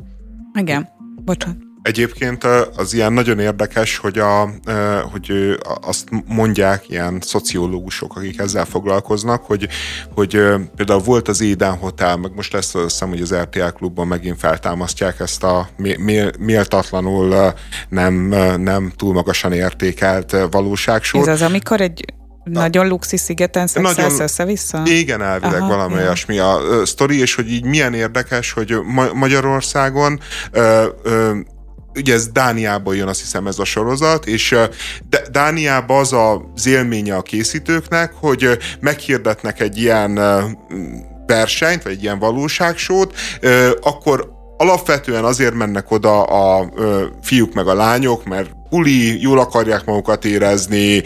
Igen, bocsánat. Egyébként az ilyen nagyon érdekes, hogy azt mondják ilyen szociológusok, akik ezzel foglalkoznak, hogy például volt az Éden Hotel, meg most lesz, azt hiszem, hogy az RTL Klubban megint feltámasztják ezt a méltatlanul nem túl magasan értékelt valóságsort. Ez az, amikor egy... Nagyon luxi szigeten szexelsz össze-vissza? Igen, elvileg aha, valami olyasmi a sztori, és hogy így milyen érdekes, hogy Magyarországon ugye ez Dániából jön, azt hiszem, ez a sorozat, és Dániában az az élménye a készítőknek, hogy meghirdetnek egy ilyen versenyt, vagy egy ilyen valóságsót, akkor alapvetően azért mennek oda a fiúk meg a lányok, mert uli, jól akarják magukat érezni,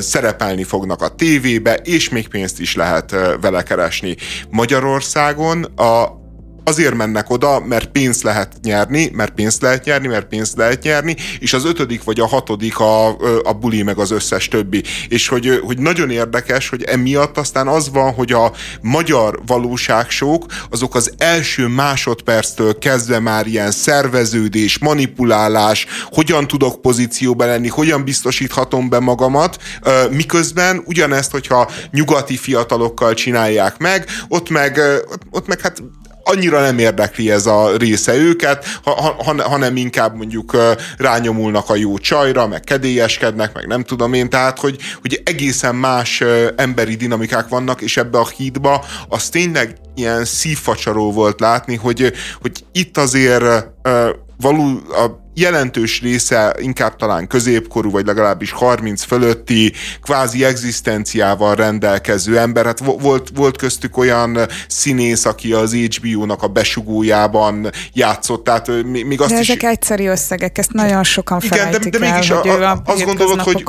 szerepelni fognak a tévébe, és még pénzt is lehet vele keresni. Magyarországon azért mennek oda, mert pénzt lehet nyerni, és az 5. vagy a 6. a buli, meg az összes többi. És hogy nagyon érdekes, hogy emiatt aztán az van, hogy a magyar valóságsók, azok az első másodperctől kezdve már ilyen szerveződés, manipulálás, hogyan tudok pozícióba lenni, hogyan biztosíthatom be magamat, miközben ugyanezt, hogyha nyugati fiatalokkal csinálják meg, ott meg hát annyira nem érdekli ez a része őket, hanem inkább mondjuk rányomulnak a jó csajra, meg kedélyeskednek, meg nem tudom én, tehát hogy egészen más emberi dinamikák vannak, és ebbe a hídba az tényleg ilyen szívfacsaró volt látni, hogy itt azért a jelentős része inkább talán középkorú, vagy legalábbis 30 fölötti kvázi egzisztenciával rendelkező ember. Hát volt köztük olyan színész, aki az HBO-nak a besugójában játszott. Tehát még azt de ezek is... egyszerű összegek, ezt nagyon sokan felejtik de el, hogy azt gondolod, hogy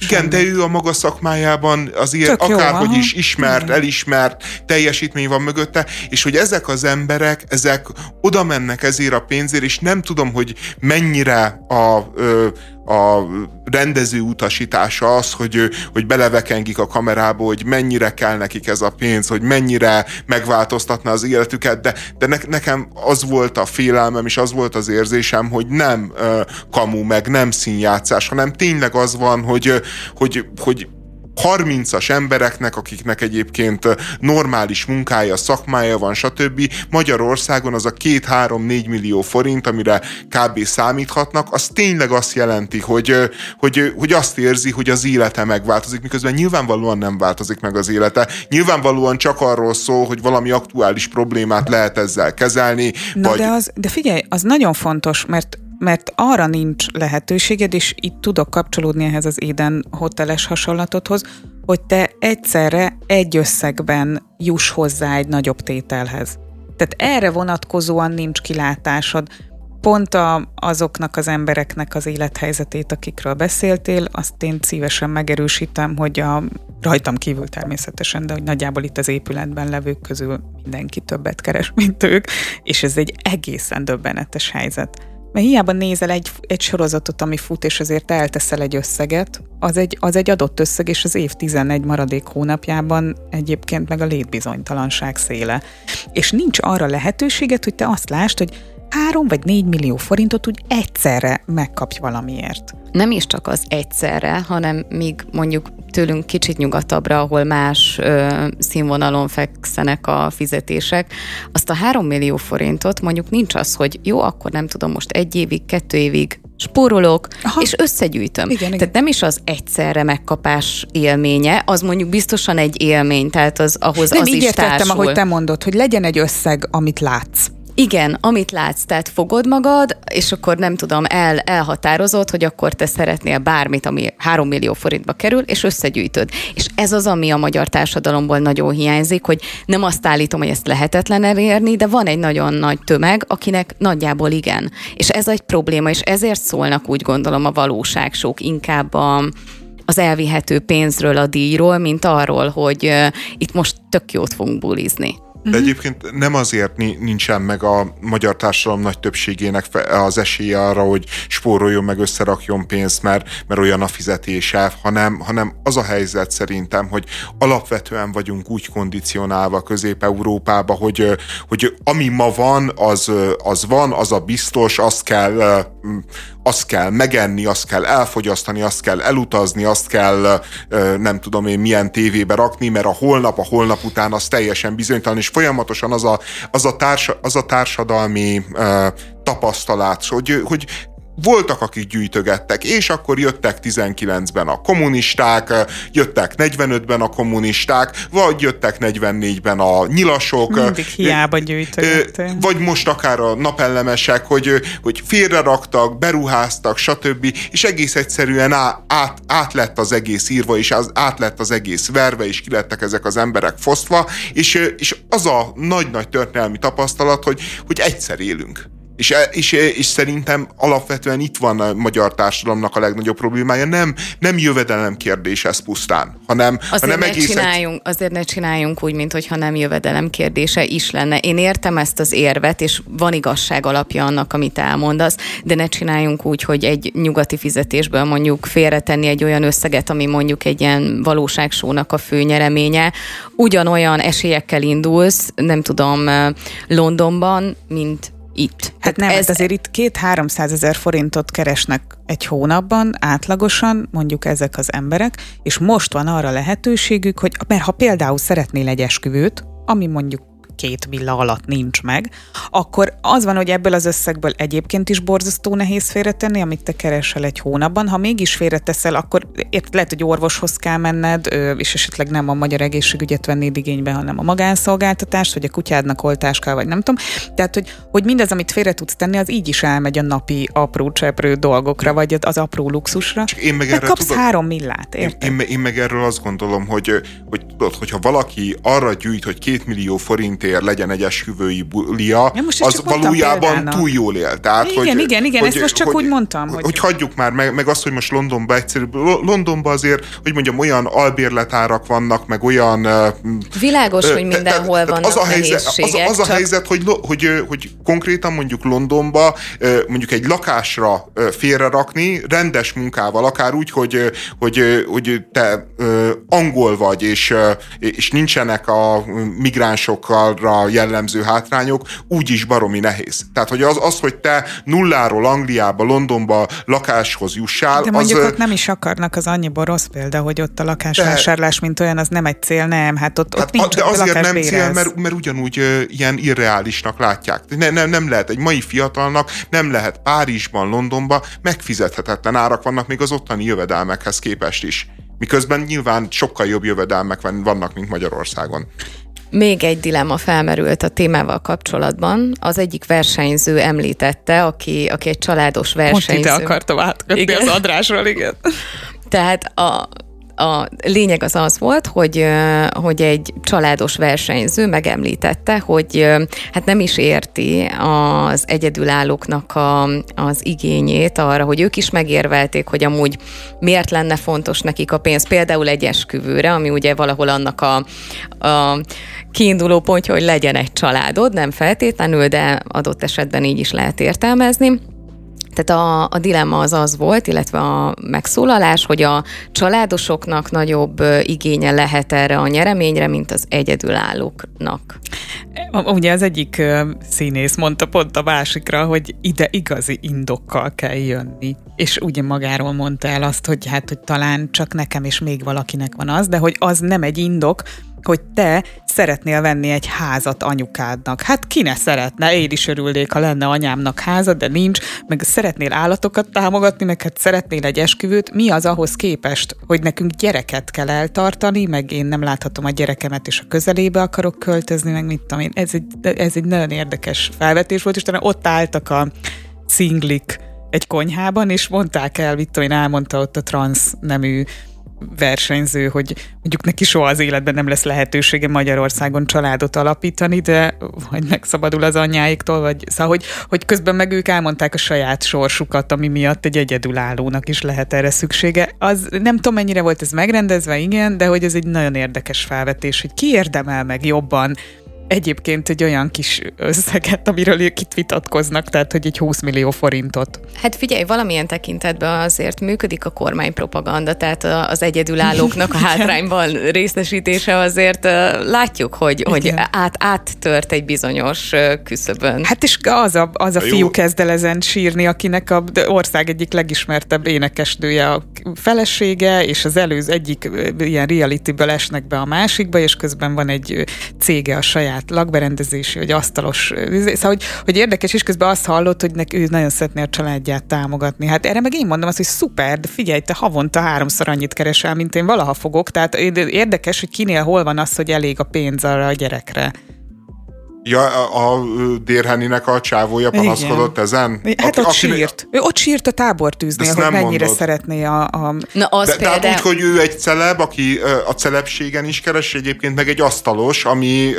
igen, de ő a maga szakmájában azért tök akárhogy jó, is ismert, igen. Elismert teljesítmény van mögötte, és hogy ezek az emberek, ezek oda mennek ezért a pénzért, és nem tudom, hogy mennyire a rendező utasítása az, hogy belevekengik a kamerába, hogy mennyire kell nekik ez a pénz, hogy mennyire megváltoztatna az életüket, de nekem az volt a félelmem, és az volt az érzésem, hogy nem kamu, meg nem színjátszás, hanem tényleg az van, hogy 30-as embereknek, akiknek egyébként normális munkája, szakmája van, stb. Magyarországon az a 2-3-4 millió forint, amire kb. Számíthatnak, az tényleg azt jelenti, hogy azt érzi, hogy az élete megváltozik, miközben nyilvánvalóan nem változik meg az élete. Nyilvánvalóan csak arról szól, hogy valami aktuális problémát lehet ezzel kezelni. Na vagy... de figyelj, az nagyon fontos, mert arra nincs lehetőséged, és itt tudok kapcsolódni ehhez az Éden hoteles hasonlatodhoz, hogy te egyszerre egy összegben juss hozzá egy nagyobb tételhez. Tehát erre vonatkozóan nincs kilátásod. Pont azoknak az embereknek az élethelyzetét, akikről beszéltél, azt én szívesen megerősítem, hogy Rajtam kívül természetesen, de hogy nagyjából itt az épületben levők közül mindenki többet keres, mint ők, és ez egy egészen döbbenetes helyzet. Mert hiába nézel egy sorozatot, ami fut, és azért elteszel egy összeget, az egy adott összeg, és az év 11 maradék hónapjában egyébként meg a létbizonytalanság széle. És nincs arra lehetőséget, hogy te azt lásd, hogy 3 vagy 4 millió forintot úgy egyszerre megkapj valamiért. Nem is csak az egyszerre, hanem még mondjuk tőlünk kicsit nyugatabbra, ahol más színvonalon fekszenek a fizetések, azt a 3 millió forintot mondjuk nincs az, hogy jó, akkor nem tudom, most 1 évig, 2 évig spórolok, aha, és összegyűjtöm. Igen, tehát igen. Nem is az egyszerre megkapás élménye, az mondjuk biztosan egy élmény, tehát az, ahhoz nem, az is társul. Nem, így értettem, ahogy te mondod, hogy legyen egy összeg, amit látsz. Igen, amit látsz, tehát fogod magad, és akkor nem tudom, elhatározod, hogy akkor te szeretnél bármit, ami 3 millió forintba kerül, és összegyűjtöd. És ez az, ami a magyar társadalomból nagyon hiányzik, hogy nem azt állítom, hogy ezt lehetetlen elérni, de van egy nagyon nagy tömeg, akinek nagyjából igen. És ez egy probléma, és ezért szólnak úgy gondolom a valóságsók inkább az elvihető pénzről, a díjról, mint arról, hogy itt most tök jót fogunk bulizni. De egyébként nem azért nincsen meg a magyar társadalom nagy többségének az esélye arra, hogy spóroljon meg, összerakjon pénzt, mert olyan a fizetése, hanem az a helyzet szerintem, hogy alapvetően vagyunk úgy kondicionálva Közép-Európába, hogy ami ma van, az a biztos, azt kell megenni, azt kell elfogyasztani, azt kell elutazni, azt kell nem tudom én milyen tévébe rakni, mert a holnap után az teljesen bizonytalan, és folyamatosan az a társadalmi tapasztalat, hogy voltak, akik gyűjtögettek, és akkor jöttek 19-ben a kommunisták, jöttek 45-ben a kommunisták, vagy jöttek 44-ben a nyilasok. Mindig hiába gyűjtögettek. Vagy most akár a napellemesek, hogy félreraktak, beruháztak, stb. És egész egyszerűen át lett az egész írva, és át lett az egész verve, és kilettek ezek az emberek fosztva, és az a nagy-nagy történelmi tapasztalat, hogy egyszer élünk. És szerintem alapvetően itt van a magyar társadalomnak a legnagyobb problémája. Nem jövedelem kérdés ez pusztán, Azért ne csináljunk úgy, mintha nem jövedelem kérdése is lenne. Én értem ezt az érvet, és van igazság alapja annak, amit elmondasz, de ne csináljunk úgy, hogy egy nyugati fizetésből mondjuk félretenni egy olyan összeget, ami mondjuk egy ilyen valóságsónak a fő nyereménye. Ugyanolyan esélyekkel indulsz, nem tudom, Londonban, mint itt. Hát nem, ez azért itt 200-300 ezer forintot keresnek egy hónapban átlagosan, mondjuk ezek az emberek, és most van arra lehetőségük, hogy mert ha például szeretnél egy esküvőt, ami mondjuk 2 villa alatt nincs meg, akkor az van, hogy ebből az összegből egyébként is borzasztó nehéz félretenni, amit te keresel egy hónapban. Ha mégis félreteszel, akkor lehet, hogy orvoshoz kell menned, és esetleg nem a magyar egészségügyet vennéd igénybe, hanem a magánszolgáltatást, vagy a kutyádnak oltást kell, vagy nem tudom. Tehát, hogy mindaz, amit félre tudsz tenni, az így is elmegy a napi apró cseprő dolgokra, vagy az apró luxusra. Meg kapsz 3 millát, érted? Én meg erről azt gondolom, hogy tudod, hogyha valaki arra gyűjt, hogy 2 millió forint legyen egy esküvői bulia, ja, az valójában túl jól él. Tehát, igen, ezt most csak úgy mondtam. Hogy hagyjuk már, meg azt, hogy most Londonba egyszerűbb. Londonba azért, hogy mondjam, olyan albérletárak vannak, meg olyan... Világos, hogy mindenhol vannak nehézségek. Az a helyzet, hogy konkrétan mondjuk Londonba mondjuk egy lakásra félrerakni, rendes munkával, akár úgy, hogy te angol vagy, és nincsenek a migránsokkal jellemző hátrányok, úgyis baromi nehéz. Tehát, hogy az, hogy te nulláról Angliába, Londonba lakáshoz jussál... De mondjuk ott nem is akarnak, az annyiból rossz példa, hogy ott a lakásvásárlás, mint olyan, az nem egy cél, nem. Hát ott nincs, de azért nem cél, mert ugyanúgy ilyen irreálisnak látják. Nem lehet egy mai fiatalnak, nem lehet Párizsban, Londonban, megfizethetetlen árak vannak még az ottani jövedelmekhez képest is. Miközben nyilván sokkal jobb jövedelmek vannak, mint Magyarországon. Még egy dilemma felmerült a témával kapcsolatban. Az egyik versenyző említette, aki egy családos versenyző. Pont ide akartam átkötni az Andrásról, igen. Tehát A lényeg az az volt, hogy egy családos versenyző megemlítette, hogy hát nem is érti az egyedülállóknak az igényét arra, hogy ők is megérvelték, hogy amúgy miért lenne fontos nekik a pénz, például egy esküvőre, ami ugye valahol annak a kiinduló pontja, hogy legyen egy családod, nem feltétlenül, de adott esetben így is lehet értelmezni. Tehát a dilemma az volt, illetve a megszólalás, hogy a családosoknak nagyobb igénye lehet erre a nyereményre, mint az egyedülállóknak. Ugye az egyik színész mondta pont a másikra, hogy ide igazi indokkal kell jönni. És ugye magáról mondta el azt, hogy hát, hogy talán csak nekem és még valakinek van az, de hogy az nem egy indok, hogy te szeretnél venni egy házat anyukádnak. Hát ki ne szeretne? Én is örülnék, ha lenne anyámnak háza, de nincs, meg szeretnél állatokat támogatni, meg hát szeretnél egy esküvőt. Mi az ahhoz képest, hogy nekünk gyereket kell eltartani, meg én nem láthatom a gyerekemet, és a közelébe akarok költözni, meg mit tudom én. Ez egy nagyon érdekes felvetés volt, és talán ott álltak a szinglik egy konyhában, és mondták el, mit tudom én, elmondta ott a transznemű versenyző, hogy mondjuk neki soha az életben nem lesz lehetősége Magyarországon családot alapítani, de vagy megszabadul az anyáiktól, vagy szóval, hogy közben meg ők elmondták a saját sorsukat, ami miatt egy egyedülállónak is lehet erre szüksége. Az nem tudom, mennyire volt ez megrendezve, igen, de hogy ez egy nagyon érdekes felvetés, hogy ki érdemel meg jobban egyébként egy olyan kis összeget, amiről ők itt vitatkoznak, tehát hogy egy 20 millió forintot. Hát figyelj, valamilyen tekintetben azért működik a kormánypropaganda, tehát az egyedülállóknak a hátrányban részesítése azért látjuk, hogy áttört egy bizonyos küszöbön. Hát és az a fiú kezd el ezen sírni, akinek a ország egyik legismertebb énekesnője a felesége, és az előző egyik ilyen realityből esnek be a másikba, és közben van egy cége a saját lakberendezési, vagy asztalos. Szóval, hogy érdekes, és közben azt hallott, hogy ő nagyon szeretné a családját támogatni. Hát erre meg én mondom azt, hogy szuper, de figyelj, te havonta 3-szor annyit keresel, mint én valaha fogok. Tehát érdekes, hogy kinél hol van az, hogy elég a pénz arra a gyerekre. Ja, a Dérheninek a csávója panaszkodott ezen? Hát ott sírt. Ő ott sírt a tábortűznél, hogy mennyire szeretné a... Na, az de például... hát úgy, hogy ő egy celeb, aki a celebségen is keres, egyébként meg egy asztalos, ami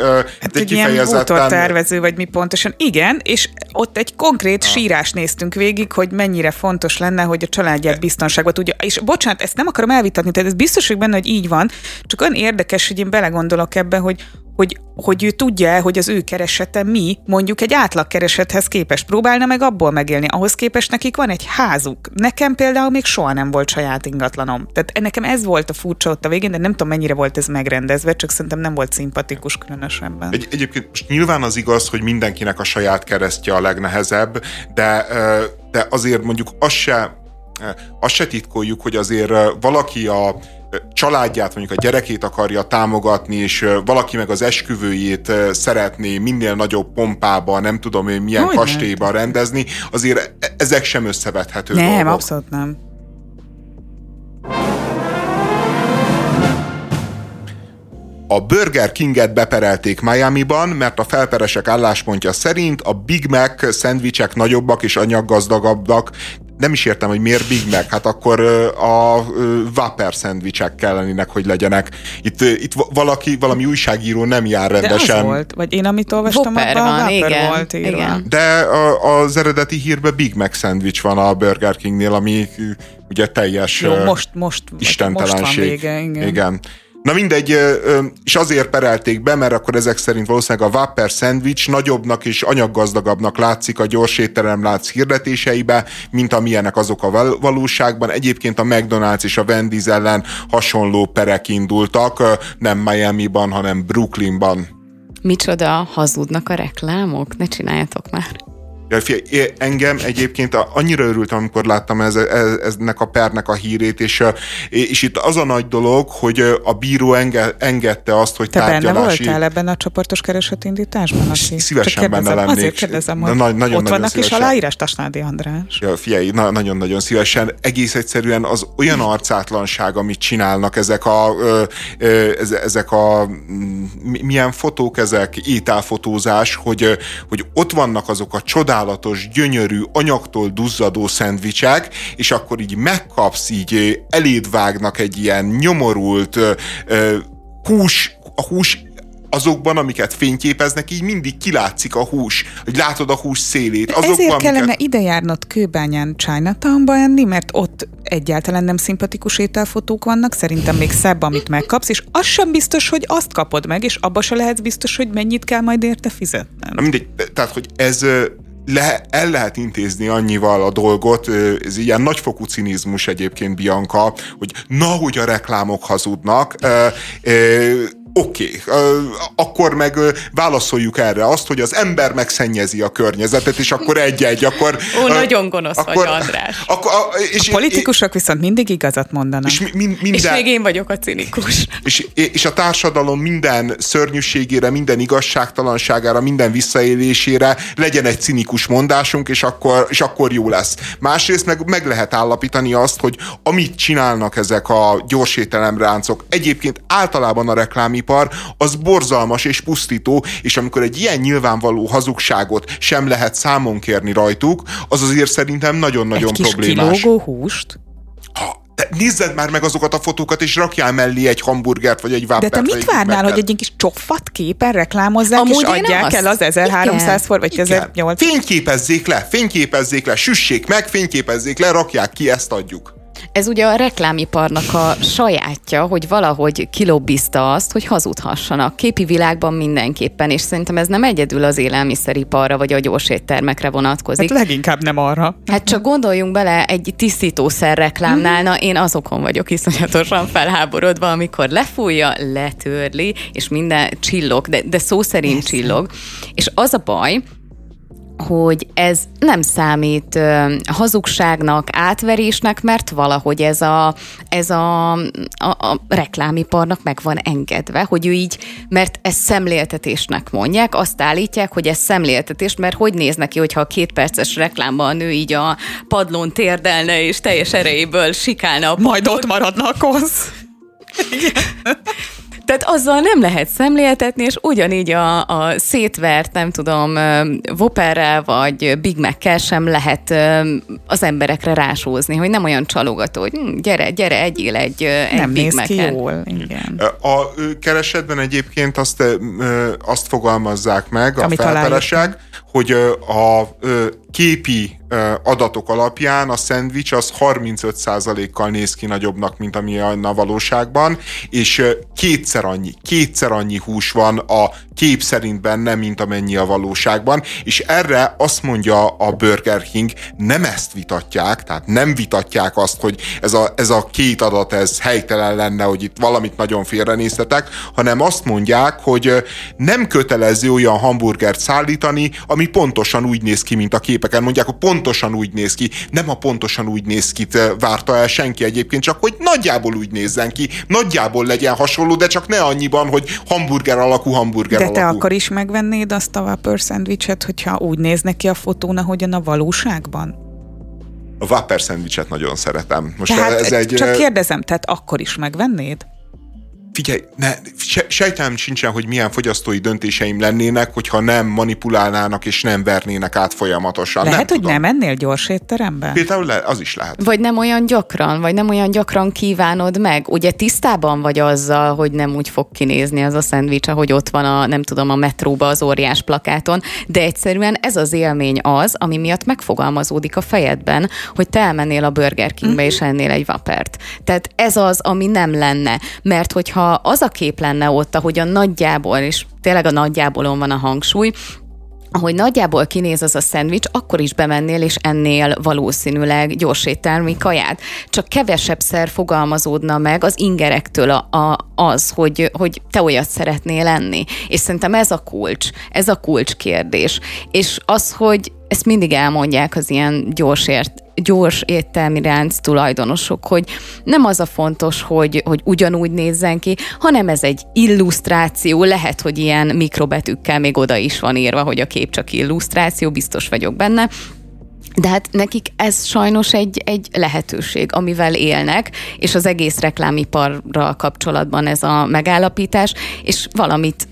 hát egy kifejezetten... Bútortervező, vagy mi pontosan. Igen, és ott egy konkrét sírást néztünk végig, hogy mennyire fontos lenne, hogy a családját biztonságban tudja. És bocsánat, ezt nem akarom elvitatni, tehát ez biztos, hogy benne, hogy így van, csak olyan érdekes, hogy én belegondolok ebbe, hogy ő tudja, hogy az ő keresete mi, mondjuk egy átlagkeresethez képest próbálna meg abból megélni, ahhoz képest nekik van egy házuk. Nekem például még soha nem volt saját ingatlanom. Tehát nekem ez volt a furcsa ott a végén, de nem tudom, mennyire volt ez megrendezve, csak szerintem nem volt szimpatikus különösebben. Egyébként most nyilván az igaz, hogy mindenkinek a saját keresztje a legnehezebb, de azért mondjuk azt se titkoljuk, hogy azért valaki a családját, mondjuk a gyerekét akarja támogatni, és valaki meg az esküvőjét szeretné minél nagyobb pompában, nem tudom én milyen kastélyban rendezni, azért ezek sem összevethető dolgok. Nem, abszolút nem. A Burger Kinget beperelték Miamiban, mert a felperesek álláspontja szerint a Big Mac szendvicsek nagyobbak és anyaggazdagabbak. Nem is értem, hogy miért Big Mac, hát akkor a Whopper szendvicsek kellenének, hogy legyenek. Itt valami újságíró nem jár rendesen. De az volt, vagy én amit olvastam, abban a Whopper volt írva. De az eredeti hírben Big Mac szendvics van a Burger Kingnél, ami ugye teljes istentelenség. Most van vége, igen. Na mindegy, és azért perelték be, mert akkor ezek szerint valószínűleg a Whopper szendvics nagyobbnak és anyaggazdagabbnak látszik a gyors étteremlánc hirdetéseibe, mint amilyenek azok a valóságban. Egyébként a McDonald's és a Wendy's ellen hasonló perek indultak, nem Miamiban, hanem Brooklynban. Micsoda, hazudnak a reklámok? Ne csináljátok már! Ja, figyelj, engem egyébként annyira örültem, amikor láttam ennek a pernek a hírét, és itt az a nagy dolog, hogy a bíró engedte azt, hogy tárgyalási... Te benne voltál ebben a csoportos keresetindításban? Szívesen benne lennék. Azért kérdezem, hogy ott vannak is aláírás, Tasnádi András. Ja, figyelj, nagyon-nagyon szívesen. Egész egyszerűen az olyan arcátlanság, amit csinálnak ezek a milyen fotók, ezek ételfotózás, hogy ott vannak azok a csodák, csodálatos, gyönyörű, anyagtól duzzadó szendvicsek, és akkor így megkapsz, így eléd vágnak egy ilyen nyomorult hús, azokban, amiket fényképeznek, így mindig kilátszik a hús, hogy látod a hús szélét. Azokban, ezért kellene ide járnod Kőbányán, Chinatownba enni, mert ott egyáltalán nem szimpatikus ételfotók vannak, szerintem még szebb, amit megkapsz, és az sem biztos, hogy azt kapod meg, és abba se lehetsz biztos, hogy mennyit kell majd érte fizetnem. Na mindegy, tehát, hogy ez... El lehet intézni annyival a dolgot, ez ilyen nagyfokú cinizmus egyébként, Bianka, hogy hogy a reklámok hazudnak, oké, akkor meg válaszoljuk erre azt, hogy az ember megszennyezi a környezetet, és akkor akkor... Ó, nagyon gonosz akkor, vagy, András. És a politikusok viszont mindig igazat mondanak. És, és még én vagyok a cinikus. És a társadalom minden szörnyűségére, minden igazságtalanságára, minden visszaélésére legyen egy cinikus mondásunk, és akkor jó lesz. Másrészt meg lehet állapítani azt, hogy amit csinálnak ezek a gyorsételemráncok, egyébként általában a reklámipar, az borzalmas és pusztító, és amikor egy ilyen nyilvánvaló hazugságot sem lehet számon kérni rajtuk, az azért szerintem nagyon-nagyon problémás. Egy kis kilógó húst? Nézzed már meg azokat a fotókat, és rakjál mellé egy hamburgert, vagy egy vámpert. De te mit várnál, hogy egy kis csofat képen reklámozzák, amúgy és adják el az 1300 forint, vagy 1800? Fényképezzék le, süssék meg, fényképezzék le, rakják ki, ezt adjuk. Ez ugye a reklámiparnak a sajátja, hogy valahogy kilobbizta azt, hogy hazudhassanak. Képi világban mindenképpen, és szerintem ez nem egyedül az élelmiszeriparra vagy a gyorséttermekre vonatkozik. Hát leginkább nem arra. Hát csak gondoljunk bele egy tisztítószer reklámnál, na én azokon vagyok iszonyatosan felháborodva, amikor lefújja, letörli, és minden csillog, de szó szerint csillog. És az a baj, hogy ez nem számít hazugságnak, átverésnek, mert valahogy ez a reklámiparnak meg van engedve, hogy ő így, mert ezt szemléltetésnek mondják, azt állítják, hogy ez szemléltetés, mert hogy néz neki, hogyha a 2 perces reklámban a nő így a padlón térdelne, és teljes erejéből sikálna a padlón. Majd ott maradnak az. Tehát azzal nem lehet szemléltetni, és ugyanígy a szétvert, nem tudom, Whopperrel vagy Big Mac-kel sem lehet az emberekre rásózni, hogy nem olyan csalogató, hogy gyere, egyél egy Big Mac-en. Nem néz ki jól, igen. A keresetben egyébként azt fogalmazzák meg, a felperesek, hogy a képi adatok alapján a szendvics az 35%-kal néz ki nagyobbnak, mint ami a valóságban, és kétszer annyi hús van a kép szerint benne, mint amennyi a valóságban, és erre azt mondja a Burger King, nem ezt vitatják, tehát nem vitatják azt, hogy ez a két adat, ez helytelen lenne, hogy itt valamit nagyon félrenéztetek, hanem azt mondják, hogy nem kötelező olyan hamburgert szállítani, ami pontosan úgy néz ki, mint a képeken. Mondják, hogy pontosan úgy néz ki. Nem a pontosan úgy néz ki-t várta el senki egyébként, csak hogy nagyjából úgy nézzen ki, nagyjából legyen hasonló, de csak ne annyiban, hogy hamburger alakú. De te akkor is megvennéd azt a Whopper szendvicset, hogyha úgy néznek ki a fotón, ahogyan a valóságban? A Whopper szendvicset nagyon szeretem. Most ez egy... Csak kérdezem, tehát akkor is megvennéd? Figyelj, sejtelmem sincsen, hogy milyen fogyasztói döntéseim lennének, hogyha nem manipulálnának és nem vernének át folyamatosan. Lehet, hogy nem ennél gyors étteremben? Például az is lehet. Vagy nem olyan gyakran kívánod meg. Ugye tisztában vagy azzal, hogy nem úgy fog kinézni az a szendvics, ahogy ott van a metróba az óriás plakáton, de egyszerűen ez az élmény az, ami miatt megfogalmazódik a fejedben, hogy te elmennél a Burger Kingbe és ennél egy vapert. Tehát ez az, ami nem lenne. Mert hogyha az a kép lenne ott, ahogy a nagyjából, és tényleg a nagyjábolon van a hangsúly, ahogy nagyjából kinéz az a szendvics, akkor is bemennél és ennél valószínűleg gyorséttermi kaját. Csak kevesebbszer fogalmazódna meg az ingerektől az, hogy te olyat szeretnél enni. És szerintem ez a kulcs kérdés. És az, hogy ezt mindig elmondják az ilyen gyors éttermi ránc tulajdonosok, hogy nem az a fontos, hogy ugyanúgy nézzen ki, hanem ez egy illusztráció, lehet, hogy ilyen mikrobetűkkel még oda is van írva, hogy a kép csak illusztráció, biztos vagyok benne, De hát nekik ez sajnos egy lehetőség, amivel élnek, és az egész reklámiparral kapcsolatban ez a megállapítás, és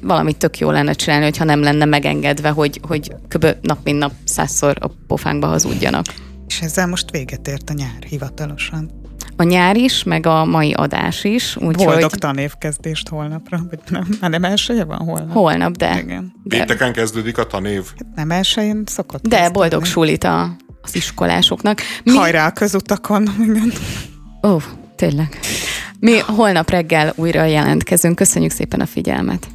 valamit tök jó lenne csinálni, hogyha nem lenne megengedve, hogy kb. Nap mint nap 100-szor a pofánkba hazudjanak. És ezzel most véget ért a nyár hivatalosan. A nyár is, meg a mai adás is. Boldog tanévkezdést holnapra, vagy nem elsője van holnap? Holnap, de. Igen. Pénteken kezdődik a tanév. Nem elsőjén szokott kezdeni. De boldog sulit az iskolásoknak. Hajrá a közutakon. Ó, tényleg. Mi holnap reggel újra jelentkezünk. Köszönjük szépen a figyelmet.